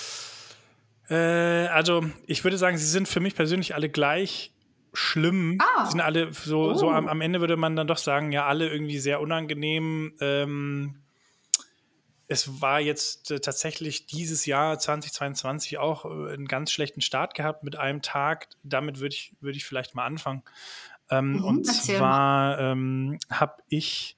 Also, ich würde sagen, sie sind für mich persönlich alle gleich schlimm. Ah. Sie sind alle so, oh. so am, am Ende würde man dann doch sagen, ja, alle irgendwie sehr unangenehm. Ähm, es war jetzt äh, tatsächlich dieses Jahr zweitausendzweiundzwanzig auch äh, einen ganz schlechten Start gehabt mit einem Tag. Damit würde ich, würd ich vielleicht mal anfangen. Ähm, mhm, und zwar ähm, habe ich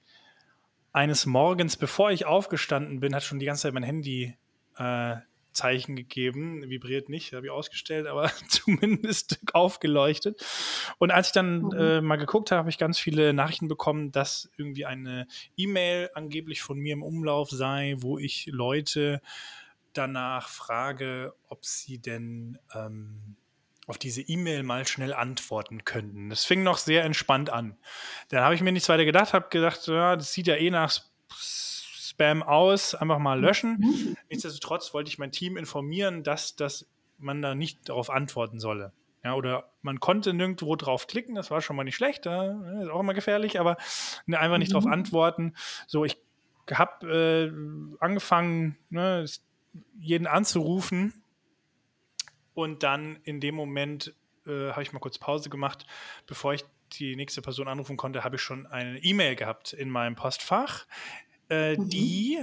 eines Morgens, bevor ich aufgestanden bin, hat schon die ganze Zeit mein Handy äh, Zeichen gegeben, vibriert nicht, habe ich ausgestellt, aber zumindest aufgeleuchtet. Und als ich dann mhm. äh, mal geguckt habe, habe ich ganz viele Nachrichten bekommen, dass irgendwie eine E-Mail angeblich von mir im Umlauf sei, wo ich Leute danach frage, ob sie denn ähm, auf diese E-Mail mal schnell antworten könnten. Das fing noch sehr entspannt an. Dann habe ich mir nichts weiter gedacht, habe gedacht, ja, das sieht ja eh nach Spam aus, einfach mal löschen. Mhm. Nichtsdestotrotz wollte ich mein Team informieren, dass, dass man da nicht darauf antworten solle. Ja, oder man konnte nirgendwo drauf klicken, das war schon mal nicht schlecht, ja, ist auch immer gefährlich, aber einfach nicht mhm. darauf antworten. So, ich habe äh, angefangen, ne, jeden anzurufen und dann in dem Moment äh, habe ich mal kurz Pause gemacht, bevor ich die nächste Person anrufen konnte, habe ich schon eine E-Mail gehabt in meinem Postfach, die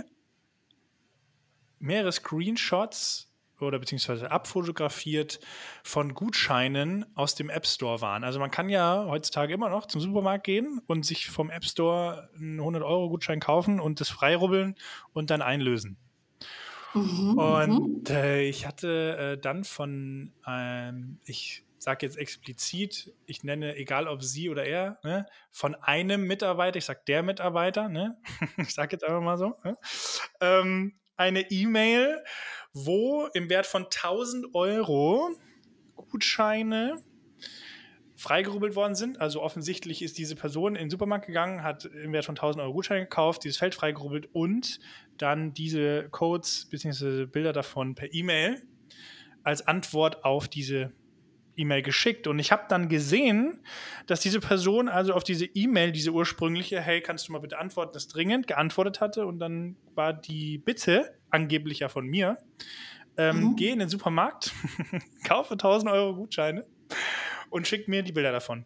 mehrere Screenshots oder beziehungsweise abfotografiert von Gutscheinen aus dem App Store waren. Also man kann ja heutzutage immer noch zum Supermarkt gehen und sich vom App Store einen hundert-Euro-Gutschein kaufen und das freirubbeln und dann einlösen. Mhm, und äh, ich hatte äh, dann von, ähm, ich sage jetzt explizit, ich nenne, egal ob sie oder er, ne, von einem Mitarbeiter, ich sage der Mitarbeiter, ne, ich sage jetzt einfach mal so, ne, ähm, eine E-Mail, wo im Wert von tausend Euro Gutscheine freigerubbelt worden sind. Also offensichtlich ist diese Person in den Supermarkt gegangen, hat im Wert von tausend Euro Gutscheine gekauft, dieses Feld freigerubbelt und dann diese Codes bzw. Bilder davon per E-Mail als Antwort auf diese E-Mail geschickt. Und ich habe dann gesehen, dass diese Person also auf diese E-Mail, diese ursprüngliche, hey, kannst du mal bitte antworten, das dringend, geantwortet hatte. Und dann war die Bitte, angeblich ja von mir, ähm, mhm. geh in den Supermarkt, kaufe tausend Euro Gutscheine und schick mir die Bilder davon.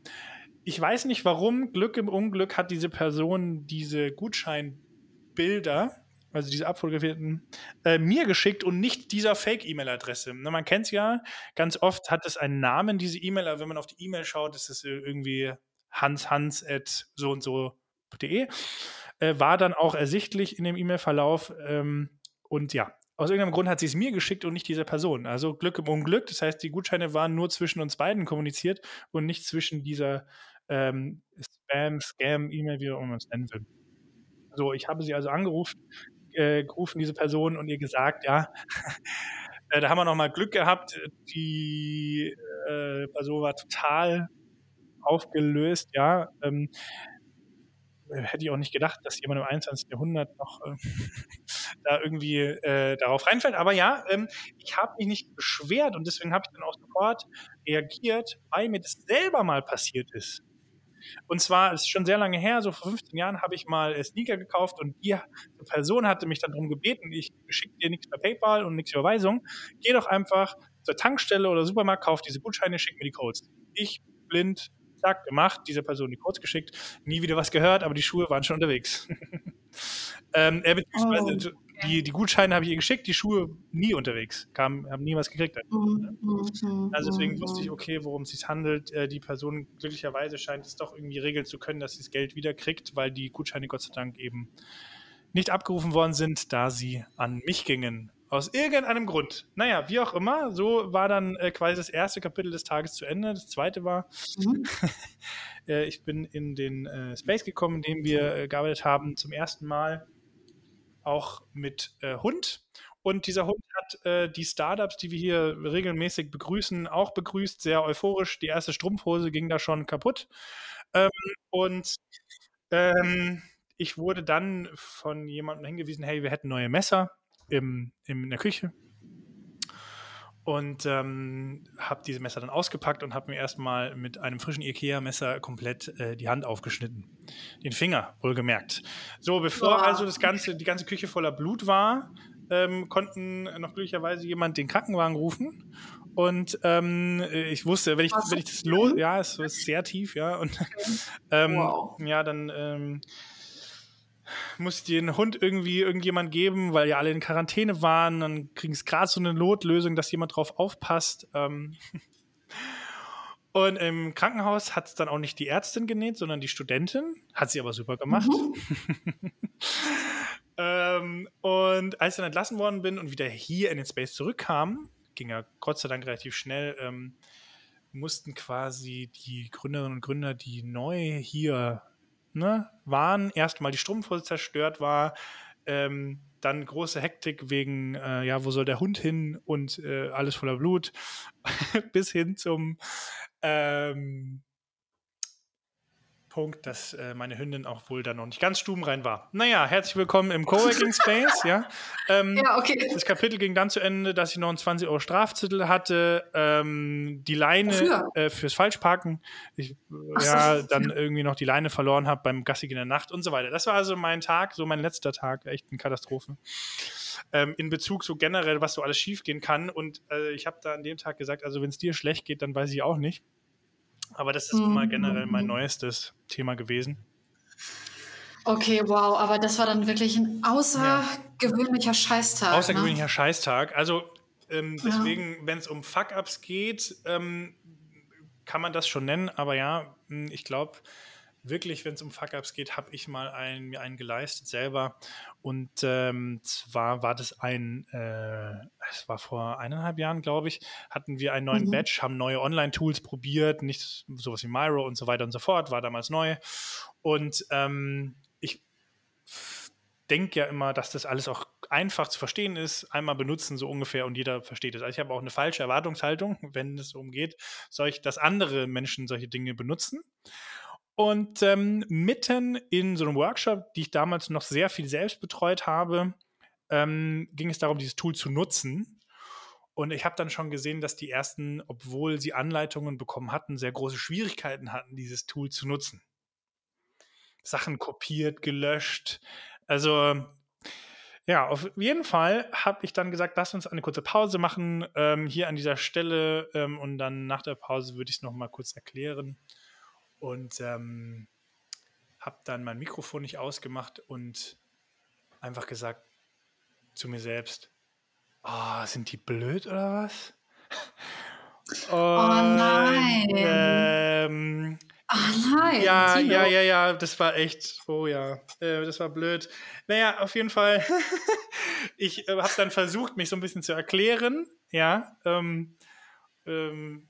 Ich weiß nicht warum, Glück im Unglück hat diese Person diese Gutscheinbilder, also diese abfotografierten, äh, mir geschickt und nicht dieser Fake-E-Mail-Adresse. Ne, man kennt es ja, ganz oft hat es einen Namen, diese E-Mail, aber wenn man auf die E-Mail schaut, ist es irgendwie hans hans at so und so punkt de. Äh, war dann auch ersichtlich in dem E-Mail-Verlauf. Ähm, und ja, aus irgendeinem Grund hat sie es mir geschickt und nicht dieser Person. Also Glück im Unglück, das heißt, die Gutscheine waren nur zwischen uns beiden kommuniziert und nicht zwischen dieser ähm, Spam, Scam, E-Mail, wie man es nennen will. So, ich habe sie also angerufen, Äh, gerufen, diese Person, und ihr gesagt, ja, äh, da haben wir nochmal Glück gehabt. Die äh, Person war total aufgelöst, ja. Ähm, hätte ich auch nicht gedacht, dass jemand im einundzwanzigsten Jahrhundert noch äh, da irgendwie äh, darauf reinfällt. Aber ja, ähm, ich habe mich nicht beschwert und deswegen habe ich dann auch sofort reagiert, weil mir das selber mal passiert ist. Und zwar, es ist schon sehr lange her, so vor fünfzehn Jahren habe ich mal Sneaker gekauft und die Person hatte mich dann darum gebeten, ich schicke dir nichts per PayPal und nichts Überweisung, geh doch einfach zur Tankstelle oder Supermarkt, kauf diese Gutscheine, schick mir die Codes. Ich, blind, zack, gemacht, dieser Person die Codes geschickt, nie wieder was gehört, aber die Schuhe waren schon unterwegs. ähm, er beziehungsweise oh. die, die Gutscheine habe ich ihr geschickt, die Schuhe nie unterwegs, kamen, haben nie was gekriegt. Mhm. Also deswegen wusste ich, okay, worum es sich handelt. Die Person glücklicherweise scheint es doch irgendwie regeln zu können, dass sie das Geld wieder kriegt, weil die Gutscheine Gott sei Dank eben nicht abgerufen worden sind, da sie an mich gingen. Aus irgendeinem Grund. Naja, wie auch immer, so war dann äh, quasi das erste Kapitel des Tages zu Ende. Das zweite war, mhm. äh, ich bin in den äh, Space gekommen, in dem wir äh, gearbeitet haben, zum ersten Mal auch mit äh, Hund. Und dieser Hund hat äh, die Startups, die wir hier regelmäßig begrüßen, auch begrüßt, sehr euphorisch. Die erste Strumpfhose ging da schon kaputt. Ähm, und ähm, ich wurde dann von jemandem hingewiesen, hey, wir hätten neue Messer. Im, im, in der Küche und ähm, habe diese Messer dann ausgepackt und habe mir erstmal mit einem frischen Ikea-Messer komplett äh, die Hand aufgeschnitten. Den Finger, wohlgemerkt. So, bevor oh. also das ganze, die ganze Küche voller Blut war, ähm, konnten noch glücklicherweise jemand den Krankenwagen rufen und ähm, ich wusste, wenn ich, wenn ich das los... Ja, es war sehr tief, ja, und ähm, wow. ja, dann... Ähm, muss ich den Hund irgendwie irgendjemand geben, weil ja alle in Quarantäne waren, dann kriegen es gerade so eine Notlösung, dass jemand drauf aufpasst. Ähm Und im Krankenhaus hat es dann auch nicht die Ärztin genäht, sondern die Studentin, hat sie aber super gemacht. Mhm. ähm, und als ich dann entlassen worden bin und wieder hier in den Space zurückkam, ging ja Gott sei Dank relativ schnell, ähm, mussten quasi die Gründerinnen und Gründer, die neu hier Ne, waren, erstmal die Strumpfhose zerstört war, ähm, dann große Hektik wegen, äh, ja, wo soll der Hund hin und äh, alles voller Blut, bis hin zum ähm, Punkt, dass äh, meine Hündin auch wohl dann noch nicht ganz stubenrein war. Naja, herzlich willkommen im Coworking Space, ja. Ähm, ja, okay. Das Kapitel ging dann zu Ende, dass ich noch einen zwanzig Euro Strafzettel hatte, ähm, die Leine äh, fürs Falschparken, ich Ach, ja, so. dann irgendwie noch die Leine verloren habe beim Gassi in der Nacht und so weiter. Das war also mein Tag, so mein letzter Tag, echt eine Katastrophe. Ähm, in Bezug so generell, was so alles schiefgehen kann und äh, ich habe da an dem Tag gesagt, also wenn es dir schlecht geht, dann weiß ich auch nicht. Aber das ist nun mal generell mein neuestes Thema gewesen. Okay, wow, aber das war dann wirklich ein außergewöhnlicher ja. Scheißtag. Außergewöhnlicher ne? Scheißtag. Also ähm, deswegen, ja. wenn es um Fuck-Ups geht, ähm, kann man das schon nennen. Aber ja, ich glaube, wirklich, wenn es um Fuck-Ups geht, habe ich mal einen, mir einen geleistet selber. Und ähm, zwar war das ein, es äh, war vor eineinhalb Jahren, glaube ich, hatten wir einen neuen mhm. Badge, haben neue Online-Tools probiert, nicht sowas wie Miro und so weiter und so fort, war damals neu. Und ähm, ich denke ja immer, dass das alles auch einfach zu verstehen ist, einmal benutzen so ungefähr und jeder versteht es. Also ich habe auch eine falsche Erwartungshaltung, wenn es darum geht, soll ich, dass andere Menschen solche Dinge benutzen. Und ähm, mitten in so einem Workshop, die ich damals noch sehr viel selbst betreut habe, ähm, ging es darum, dieses Tool zu nutzen. Und ich habe dann schon gesehen, dass die ersten, obwohl sie Anleitungen bekommen hatten, sehr große Schwierigkeiten hatten, dieses Tool zu nutzen. Sachen kopiert, gelöscht. Also ja, auf jeden Fall habe ich dann gesagt, lass uns eine kurze Pause machen, ähm, hier an dieser Stelle. Ähm, und dann nach der Pause würde ich es nochmal kurz erklären. Und ähm, habe dann mein Mikrofon nicht ausgemacht und einfach gesagt zu mir selbst, oh, sind die blöd oder was? Und, oh nein. Ähm, Ach nein. Ja, Tino. ja, ja, ja, das war echt, oh ja, äh, das war blöd. Naja, auf jeden Fall, ich äh, habe dann versucht, mich so ein bisschen zu erklären, ja, ähm, ähm,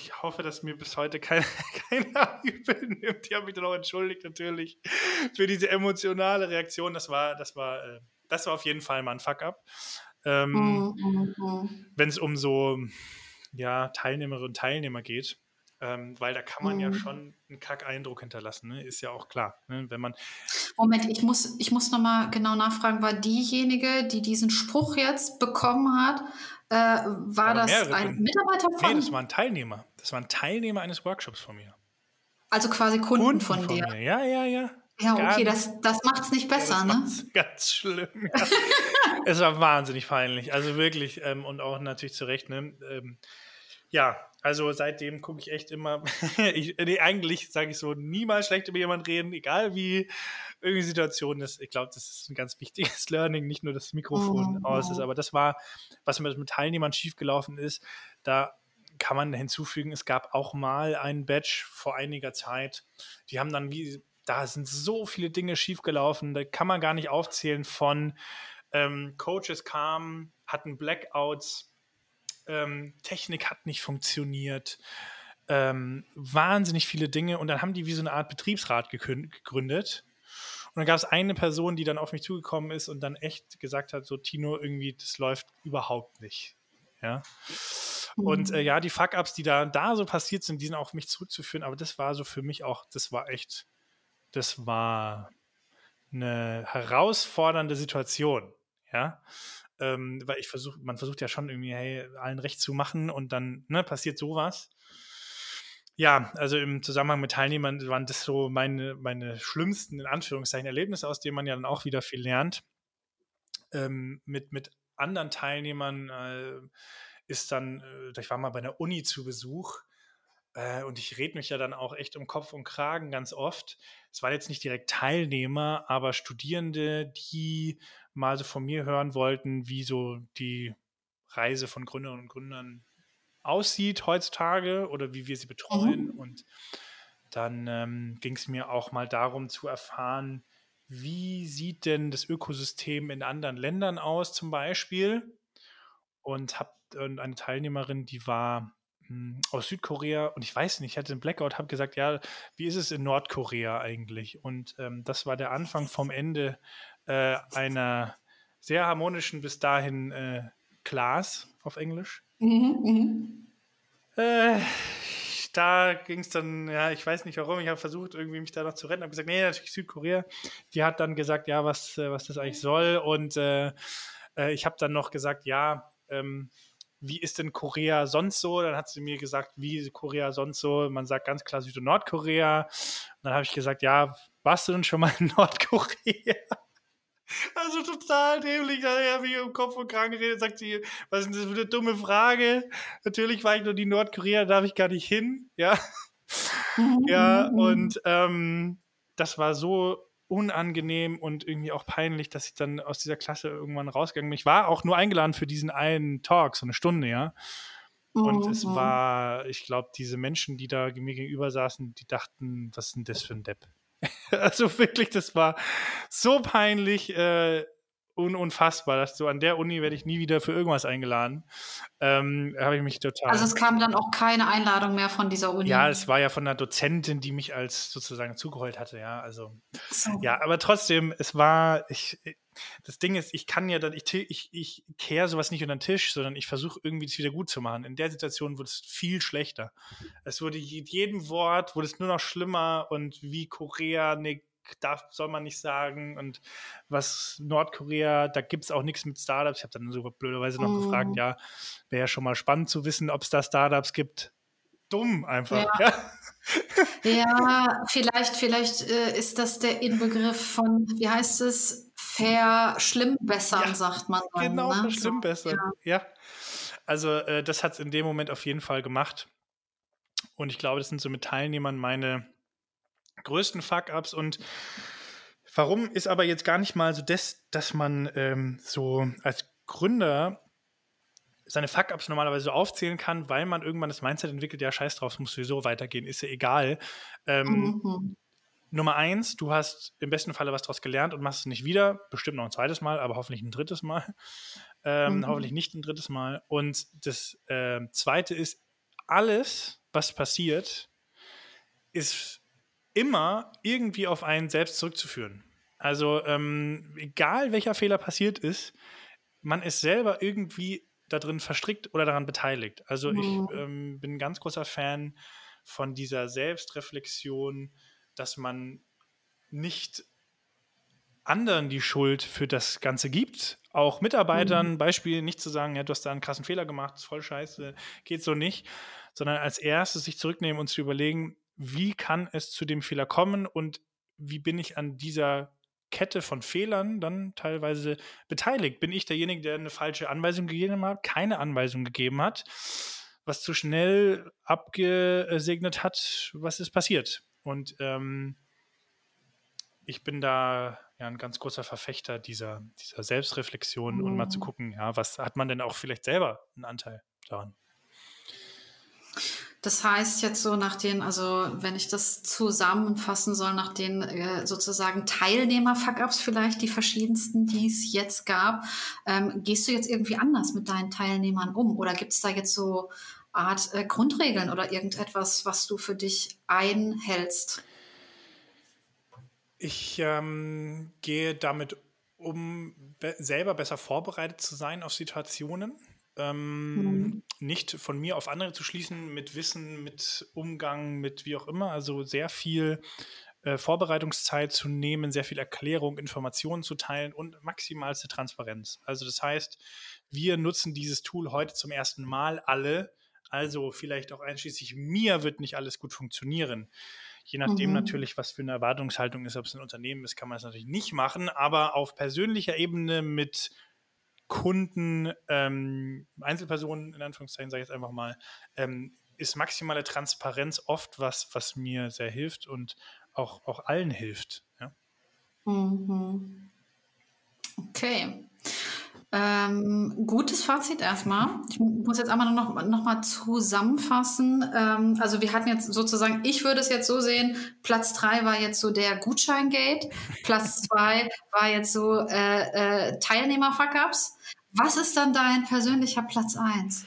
ich hoffe, dass mir bis heute keiner keiner übel nimmt. Die haben mich dann auch entschuldigt natürlich für diese emotionale Reaktion. Das war, das war, das war auf jeden Fall mal ein Fuck-up. Ähm, oh, oh, oh. Wenn es um so ja, Teilnehmerinnen und Teilnehmer geht, ähm, weil da kann man oh. ja schon einen Kack-Eindruck hinterlassen, ne? Ist ja auch klar. Ne? Wenn man Moment, ich muss, ich muss nochmal genau nachfragen, war diejenige, die diesen Spruch jetzt bekommen hat, Äh, war das ein drin. Mitarbeiter von? Nee, das war ein Teilnehmer. Das war ein Teilnehmer eines Workshops von mir. Also quasi Kunden, Kunden von, von dir? Mir. Ja, ja, ja. Ja, ganz, okay, das, das macht es nicht besser, ja, das ne? Macht's ganz schlimm. Ja. Es war wahnsinnig peinlich. Also wirklich, ähm, und auch natürlich zu Recht, ne? Ähm, ja, Also seitdem gucke ich echt immer, ich, nee, eigentlich sage ich so, niemals schlecht über jemanden reden, egal wie irgendwie Situation ist. Ich glaube, das ist ein ganz wichtiges Learning, nicht nur das Mikrofon oh, aus ist, aber das war, was mit, mit Teilnehmern schiefgelaufen ist, da kann man hinzufügen, es gab auch mal einen Batch vor einiger Zeit, die haben dann, wie, da sind so viele Dinge schiefgelaufen, da kann man gar nicht aufzählen von ähm, Coaches kamen, hatten Blackouts, ähm, Technik hat nicht funktioniert, ähm, wahnsinnig viele Dinge und dann haben die wie so eine Art Betriebsrat gegründet und dann gab es eine Person, die dann auf mich zugekommen ist und dann echt gesagt hat, so Tino, irgendwie, das läuft überhaupt nicht, ja. Und äh, ja, die Fuck-Ups, die da, da so passiert sind, die sind auch auf mich zurückzuführen, aber das war so für mich auch, das war echt, das war eine herausfordernde Situation, ja, ähm, weil ich versuche, man versucht ja schon irgendwie, hey, allen recht zu machen und dann, ne, passiert sowas. Ja, also im Zusammenhang mit Teilnehmern waren das so meine, meine schlimmsten, in Anführungszeichen, Erlebnisse, aus denen man ja dann auch wieder viel lernt. Ähm, mit, mit anderen Teilnehmern, äh, ist dann, ich war mal bei einer Uni zu Besuch äh, und ich rede mich ja dann auch echt um Kopf und Kragen ganz oft. Es waren jetzt nicht direkt Teilnehmer, aber Studierende, die mal so von mir hören wollten, wie so die Reise von Gründerinnen und Gründern aussieht heutzutage oder wie wir sie betreuen. Mhm. Und dann ähm, ging es mir auch mal darum zu erfahren, wie sieht denn das Ökosystem in anderen Ländern aus zum Beispiel? Und habe Und eine Teilnehmerin, die war mh, aus Südkorea und ich weiß nicht, ich hatte einen Blackout, habe gesagt, ja, wie ist es in Nordkorea eigentlich? Und ähm, das war der Anfang vom Ende äh, einer sehr harmonischen bis dahin äh, Class auf Englisch. Mhm, mh. äh, da ging es dann, ja, ich weiß nicht warum, ich habe versucht, irgendwie mich da noch zu retten, habe gesagt, nee, natürlich Südkorea. Die hat dann gesagt, ja, was, was das eigentlich soll und äh, äh, ich habe dann noch gesagt, ja, ähm, wie ist denn Korea sonst so? Dann hat sie mir gesagt, wie Korea sonst so? Man sagt ganz klar Süd- und Nordkorea. Und dann habe ich gesagt, ja, warst du denn schon mal in Nordkorea? Also total dämlich, da habe ich im Kopf und Kragen geredet, sagt sie, was ist das für eine dumme Frage? Natürlich war ich nur in Nordkorea, da darf ich gar nicht hin. Ja, ja und ähm, das war so unangenehm und irgendwie auch peinlich, dass ich dann aus dieser Klasse irgendwann rausgegangen bin. Ich war auch nur eingeladen für diesen einen Talk, so eine Stunde, ja. Und mhm. es war, ich glaube, diese Menschen, die da mir gegenüber saßen, die dachten, was ist denn das für ein Depp? Also wirklich, das war so peinlich, äh, un- unfassbar, dass so an der Uni werde ich nie wieder für irgendwas eingeladen. Ähm, habe ich mich total... Also es kam dann auch keine Einladung mehr von dieser Uni? Ja, es war ja von einer Dozentin, die mich als sozusagen zugeheult hatte, ja, also... So. Ja, aber trotzdem, es war... Ich, das Ding ist, ich kann ja dann... Ich, ich, ich kehre sowas nicht unter den Tisch, sondern ich versuche irgendwie das wieder gut zu machen. In der Situation wurde es viel schlechter. Es wurde mit jedem Wort, wurde es nur noch schlimmer und wie Korea... Ne, darf, soll man nicht sagen und was Nordkorea, da gibt es auch nichts mit Startups. Ich habe dann so blöderweise noch mm. gefragt, ja, wäre ja schon mal spannend zu wissen, ob es da Startups gibt. Dumm einfach. Ja, ja. ja vielleicht, vielleicht äh, ist das der Inbegriff von, wie heißt es, verschlimmbessern, ja, sagt man. Dann, genau, ne? Verschlimmbessern, ja. ja. Also äh, das hat es in dem Moment auf jeden Fall gemacht und ich glaube, das sind so mit Teilnehmern meine größten Fuck-Ups und warum ist aber jetzt gar nicht mal so das, dass man ähm, so als Gründer seine Fuck-Ups normalerweise so aufzählen kann, weil man irgendwann das Mindset entwickelt, ja scheiß drauf, es muss sowieso weitergehen, ist ja egal. Ähm, mhm. Nummer eins, du hast im besten Falle was daraus gelernt und machst es nicht wieder, bestimmt noch ein zweites Mal, aber hoffentlich ein drittes Mal. Ähm, mhm. Hoffentlich nicht ein drittes Mal. Und das äh, Zweite ist, alles, was passiert, ist immer irgendwie auf einen selbst zurückzuführen. Also ähm, egal, welcher Fehler passiert ist, man ist selber irgendwie da drin verstrickt oder daran beteiligt. Also ich ähm, bin ein ganz großer Fan von dieser Selbstreflexion, dass man nicht anderen die Schuld für das Ganze gibt, auch Mitarbeitern, mhm. Beispiel, nicht zu sagen, ja, du hast da einen krassen Fehler gemacht, ist voll scheiße, geht so nicht, sondern als erstes sich zurücknehmen und zu überlegen, wie kann es zu dem Fehler kommen und wie bin ich an dieser Kette von Fehlern dann teilweise beteiligt? Bin ich derjenige, der eine falsche Anweisung gegeben hat, keine Anweisung gegeben hat? was zu schnell abgesegnet hat, was ist passiert? Und ähm, ich bin da ja ein ganz großer Verfechter dieser, dieser Selbstreflexion, mhm, und mal zu gucken, ja, was hat man denn auch vielleicht selber einen Anteil daran? Das heißt jetzt so nach den, also wenn ich das zusammenfassen soll, nach den äh, sozusagen Teilnehmer-Fuck-Ups vielleicht, die verschiedensten, die es jetzt gab, ähm, gehst du jetzt irgendwie anders mit deinen Teilnehmern um? Oder gibt es da jetzt so Art äh, Grundregeln oder irgendetwas, was du für dich einhältst? Ich ähm, gehe damit um, be- selber besser vorbereitet zu sein auf Situationen. Ähm, mhm. Nicht von mir auf andere zu schließen, mit Wissen, mit Umgang, mit wie auch immer, also sehr viel äh, Vorbereitungszeit zu nehmen, sehr viel Erklärung, Informationen zu teilen und maximalste Transparenz. Also das heißt, wir nutzen dieses Tool heute zum ersten Mal alle, also vielleicht auch einschließlich mir wird nicht alles gut funktionieren. Je nachdem, mhm, natürlich, was für eine Erwartungshaltung ist, ob es ein Unternehmen ist, kann man es natürlich nicht machen, aber auf persönlicher Ebene mit Kunden, ähm, Einzelpersonen, in Anführungszeichen sage ich jetzt einfach mal, ähm, ist maximale Transparenz oft was, was mir sehr hilft und auch, auch allen hilft. Ja? Mhm. Okay. Ähm, gutes Fazit erstmal. Ich muss jetzt einmal noch, noch mal zusammenfassen. Ähm, also wir hatten jetzt sozusagen, ich würde es jetzt so sehen, Platz drei war jetzt so der Gutscheingate, Platz zwei war jetzt so äh, äh, Teilnehmer-Fuck-Ups. Was ist dann dein persönlicher Platz eins?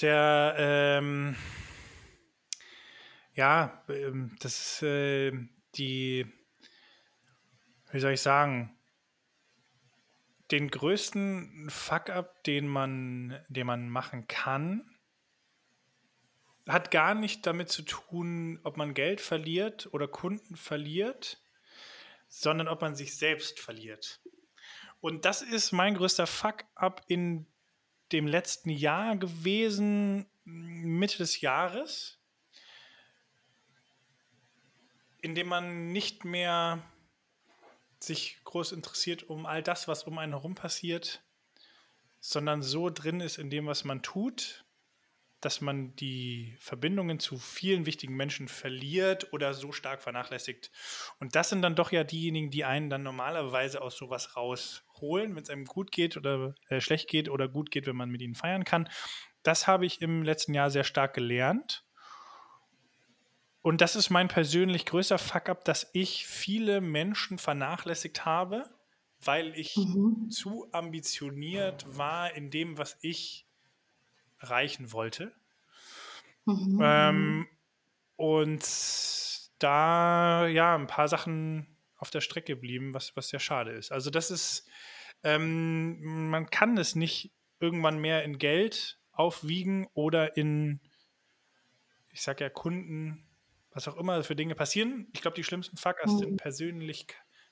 Der, ähm, ja, ähm, das ist äh, die, wie soll ich sagen, den größten Fuck-up, den man, den man machen kann, hat gar nicht damit zu tun, ob man Geld verliert oder Kunden verliert, sondern ob man sich selbst verliert. Und das ist mein größter Fuck-up in dem letzten Jahr gewesen, Mitte des Jahres, in dem man nicht mehr sich groß interessiert um all das, was um einen herum passiert, sondern so drin ist in dem, was man tut, dass man die Verbindungen zu vielen wichtigen Menschen verliert oder so stark vernachlässigt. Und das sind dann doch ja diejenigen, die einen dann normalerweise aus sowas rausholen, wenn es einem gut geht oder äh, schlecht geht oder gut geht, wenn man mit ihnen feiern kann. Das habe ich im letzten Jahr sehr stark gelernt. Und das ist mein persönlich größter Fuck-up, dass ich viele Menschen vernachlässigt habe, weil ich mhm. zu ambitioniert war in dem, was ich erreichen wollte. Mhm. Ähm, und da, ja, ein paar Sachen auf der Strecke blieben, was, was sehr schade ist. Also das ist, ähm, man kann es nicht irgendwann mehr in Geld aufwiegen oder in, ich sag ja, Kunden, was auch immer für Dinge passieren. Ich glaube, die schlimmsten Fuck-ups sind persönlich,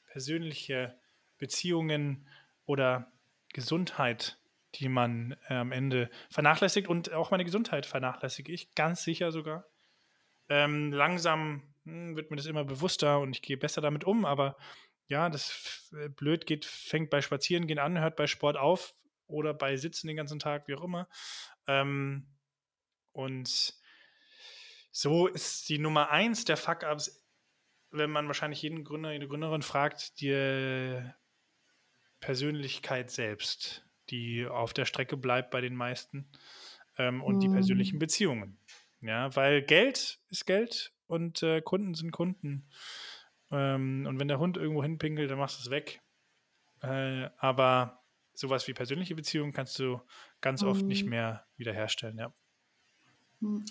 persönliche Beziehungen oder Gesundheit, die man äh, am Ende vernachlässigt. Und auch meine Gesundheit vernachlässige ich, ganz sicher sogar. Ähm, langsam mh, wird mir das immer bewusster und ich gehe besser damit um. Aber ja, das f- blöd geht, fängt bei Spazierengehen an, hört bei Sport auf oder bei Sitzen den ganzen Tag, wie auch immer. Ähm, und so ist die Nummer eins der Fuck-Ups, wenn man wahrscheinlich jeden Gründer, jede Gründerin fragt, die Persönlichkeit selbst, die auf der Strecke bleibt bei den meisten, ähm, und mhm. die persönlichen Beziehungen. Ja, weil Geld ist Geld und äh, Kunden sind Kunden. Ähm, und wenn der Hund irgendwo hinpinkelt, dann machst du es weg. Äh, aber sowas wie persönliche Beziehungen kannst du ganz mhm. oft nicht mehr wiederherstellen, ja.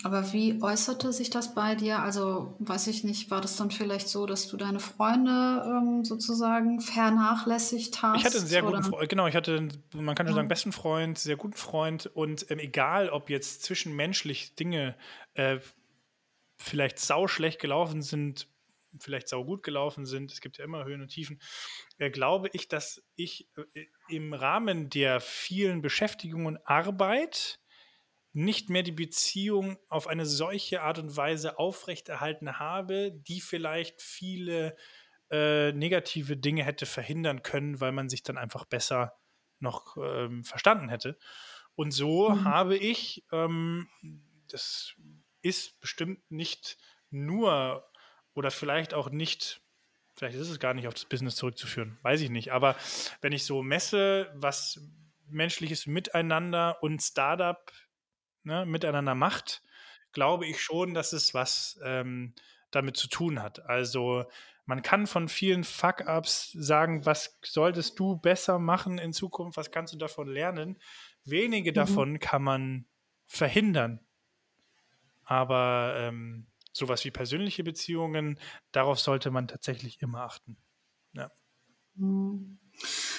Aber wie äußerte sich das bei dir? Also, weiß ich nicht, war das dann vielleicht so, dass du deine Freunde ähm, sozusagen vernachlässigt hast? Ich hatte einen sehr oder? guten Freund, genau, ich hatte, man kann schon ja. sagen, besten Freund, sehr guten Freund und ähm, egal, ob jetzt zwischenmenschlich Dinge äh, vielleicht sau schlecht gelaufen sind, vielleicht sau gut gelaufen sind, es gibt ja immer Höhen und Tiefen, äh, glaube ich, dass ich äh, im Rahmen der vielen Beschäftigungen und Arbeit nicht mehr die Beziehung auf eine solche Art und Weise aufrechterhalten habe, die vielleicht viele äh, negative Dinge hätte verhindern können, weil man sich dann einfach besser noch ähm, verstanden hätte. Und so mhm. habe ich, ähm, das ist bestimmt nicht nur oder vielleicht auch nicht, vielleicht ist es gar nicht auf das Business zurückzuführen, weiß ich nicht. Aber wenn ich so messe, was menschliches Miteinander und Startup ne, miteinander macht, glaube ich schon, dass es was ähm, damit zu tun hat. Also man kann von vielen Fuck-Ups sagen, was solltest du besser machen in Zukunft, was kannst du davon lernen? Wenige mhm. davon kann man verhindern. Aber ähm, sowas wie persönliche Beziehungen, darauf sollte man tatsächlich immer achten. Ja. Mhm.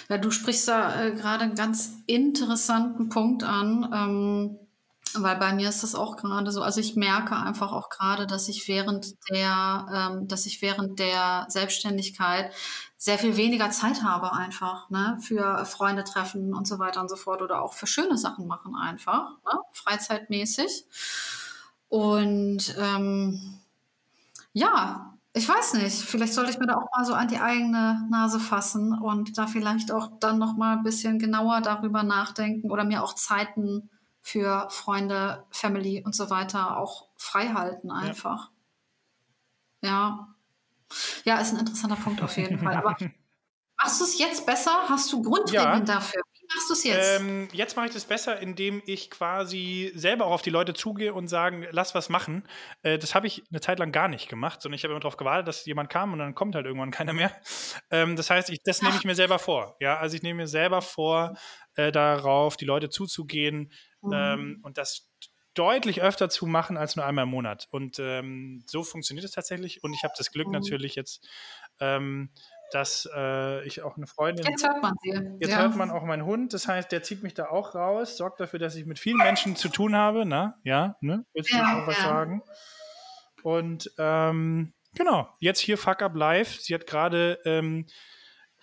Ja, du sprichst da äh, gerade einen ganz interessanten Punkt an, ähm, weil bei mir ist das auch gerade so. Also ich merke einfach auch gerade, dass ich während der, ähm, dass ich während der Selbstständigkeit sehr viel weniger Zeit habe einfach, ne, für Freunde treffen und so weiter und so fort oder auch für schöne Sachen machen einfach, ne, freizeitmäßig. Und ähm, ja. Ich weiß nicht, vielleicht sollte ich mir da auch mal so an die eigene Nase fassen und da vielleicht auch dann noch mal ein bisschen genauer darüber nachdenken oder mir auch Zeiten für Freunde, Family und so weiter auch frei halten einfach. Ja. Ja, ja, ist ein interessanter Punkt auf jeden Fall. Aber machst du es jetzt besser? Hast du Grundregeln ja. dafür? Wie machst du es jetzt? Ähm, jetzt mache ich das besser, indem ich quasi selber auch auf die Leute zugehe und sage, lass was machen. Äh, das habe ich eine Zeit lang gar nicht gemacht, sondern ich habe immer darauf gewartet, dass jemand kam und dann kommt halt irgendwann keiner mehr. Ähm, das heißt, ich, das nehme ich mir selber vor. Ja, also ich nehme mir selber vor, äh, darauf die Leute zuzugehen mhm. ähm, und das deutlich öfter zu machen als nur einmal im Monat. Und ähm, so funktioniert es tatsächlich. Und ich habe das Glück mhm. natürlich jetzt, ähm, dass äh, ich auch eine Freundin... Jetzt hört man sie. Jetzt ja. hört man auch meinen Hund. Das heißt, der zieht mich da auch raus, sorgt dafür, dass ich mit vielen Menschen zu tun habe. Na, ja, ne? Willst du ja, auch was ja. sagen? Und ähm, genau, jetzt hier Fuck Up Live. Sie hat gerade ähm,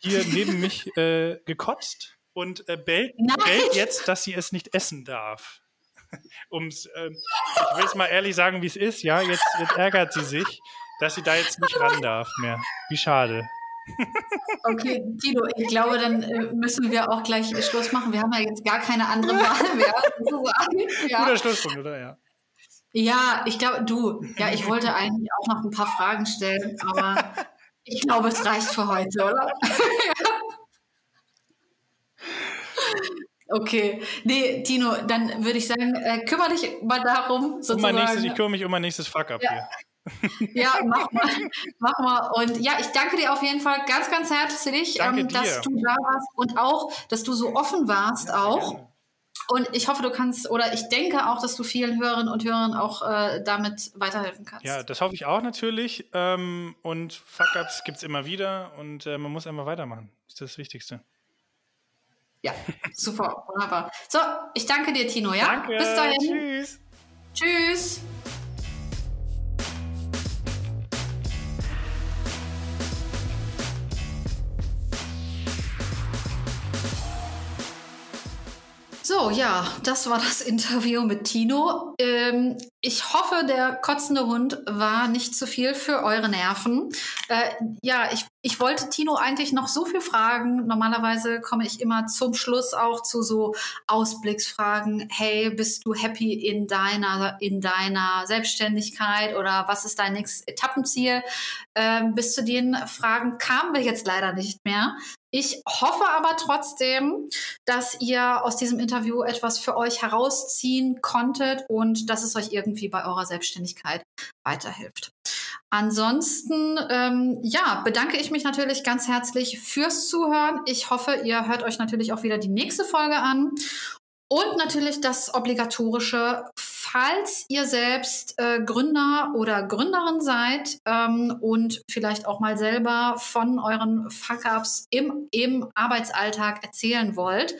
hier neben mich äh, gekotzt und äh, bellt, bellt jetzt, dass sie es nicht essen darf. Um's, ähm, ich will es mal ehrlich sagen, wie es ist. Ja, jetzt, jetzt ärgert sie sich, dass sie da jetzt nicht ran darf mehr. Wie schade. Okay, Tilo, ich glaube, dann äh, müssen wir auch gleich Schluss machen. Wir haben ja jetzt gar keine andere Wahl mehr. Sozusagen. Ja. Guter Schlusspunkt, oder? Ja, ja ich glaube, du, ja, ich wollte eigentlich auch noch ein paar Fragen stellen, aber ich glaube, es reicht für heute, oder? Okay, nee, Tino, dann würde ich sagen, äh, kümmere dich mal darum, sozusagen. Um mein nächstes, ich kümmere mich um mein nächstes Fuck-Up ja. hier. Ja, mach mal, mach mal. Und ja, ich danke dir auf jeden Fall ganz, ganz herzlich, ähm, dass du da warst und auch, dass du so offen warst ja, auch. Gerne. Und ich hoffe, du kannst, oder ich denke auch, dass du vielen Hörerinnen und Hörern auch äh, damit weiterhelfen kannst. Ja, das hoffe ich auch natürlich. Ähm, und Fuck-Ups gibt es immer wieder und äh, man muss einfach weitermachen. Das ist das Wichtigste. Ja, super, wunderbar. So, ich danke dir, Tino, ja? Danke, bis dahin. Tschüss. Tschüss. So, ja, das war das Interview mit Tino. Ähm, ich hoffe, der kotzende Hund war nicht zu viel für eure Nerven. Äh, ja, ich, ich wollte Tino eigentlich noch so viel fragen. Normalerweise komme ich immer zum Schluss auch zu so Ausblicksfragen. Hey, bist du happy in deiner, in deiner Selbstständigkeit oder was ist dein nächstes Etappenziel? Ähm, bis zu den Fragen kamen wir jetzt leider nicht mehr. Ich hoffe aber trotzdem, dass ihr aus diesem Interview etwas für euch herausziehen konntet und dass es euch irgendwie bei eurer Selbstständigkeit weiterhilft. Ansonsten, ähm, ja, bedanke ich mich natürlich ganz herzlich fürs Zuhören. Ich hoffe, ihr hört euch natürlich auch wieder die nächste Folge an. Und natürlich das Obligatorische, falls ihr selbst äh, Gründer oder Gründerin seid ähm, und vielleicht auch mal selber von euren Fuck-Ups im, im Arbeitsalltag erzählen wollt,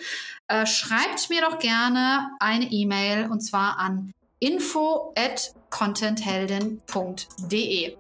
äh, schreibt mir doch gerne eine E-Mail und zwar an info at contenthelden punkt de.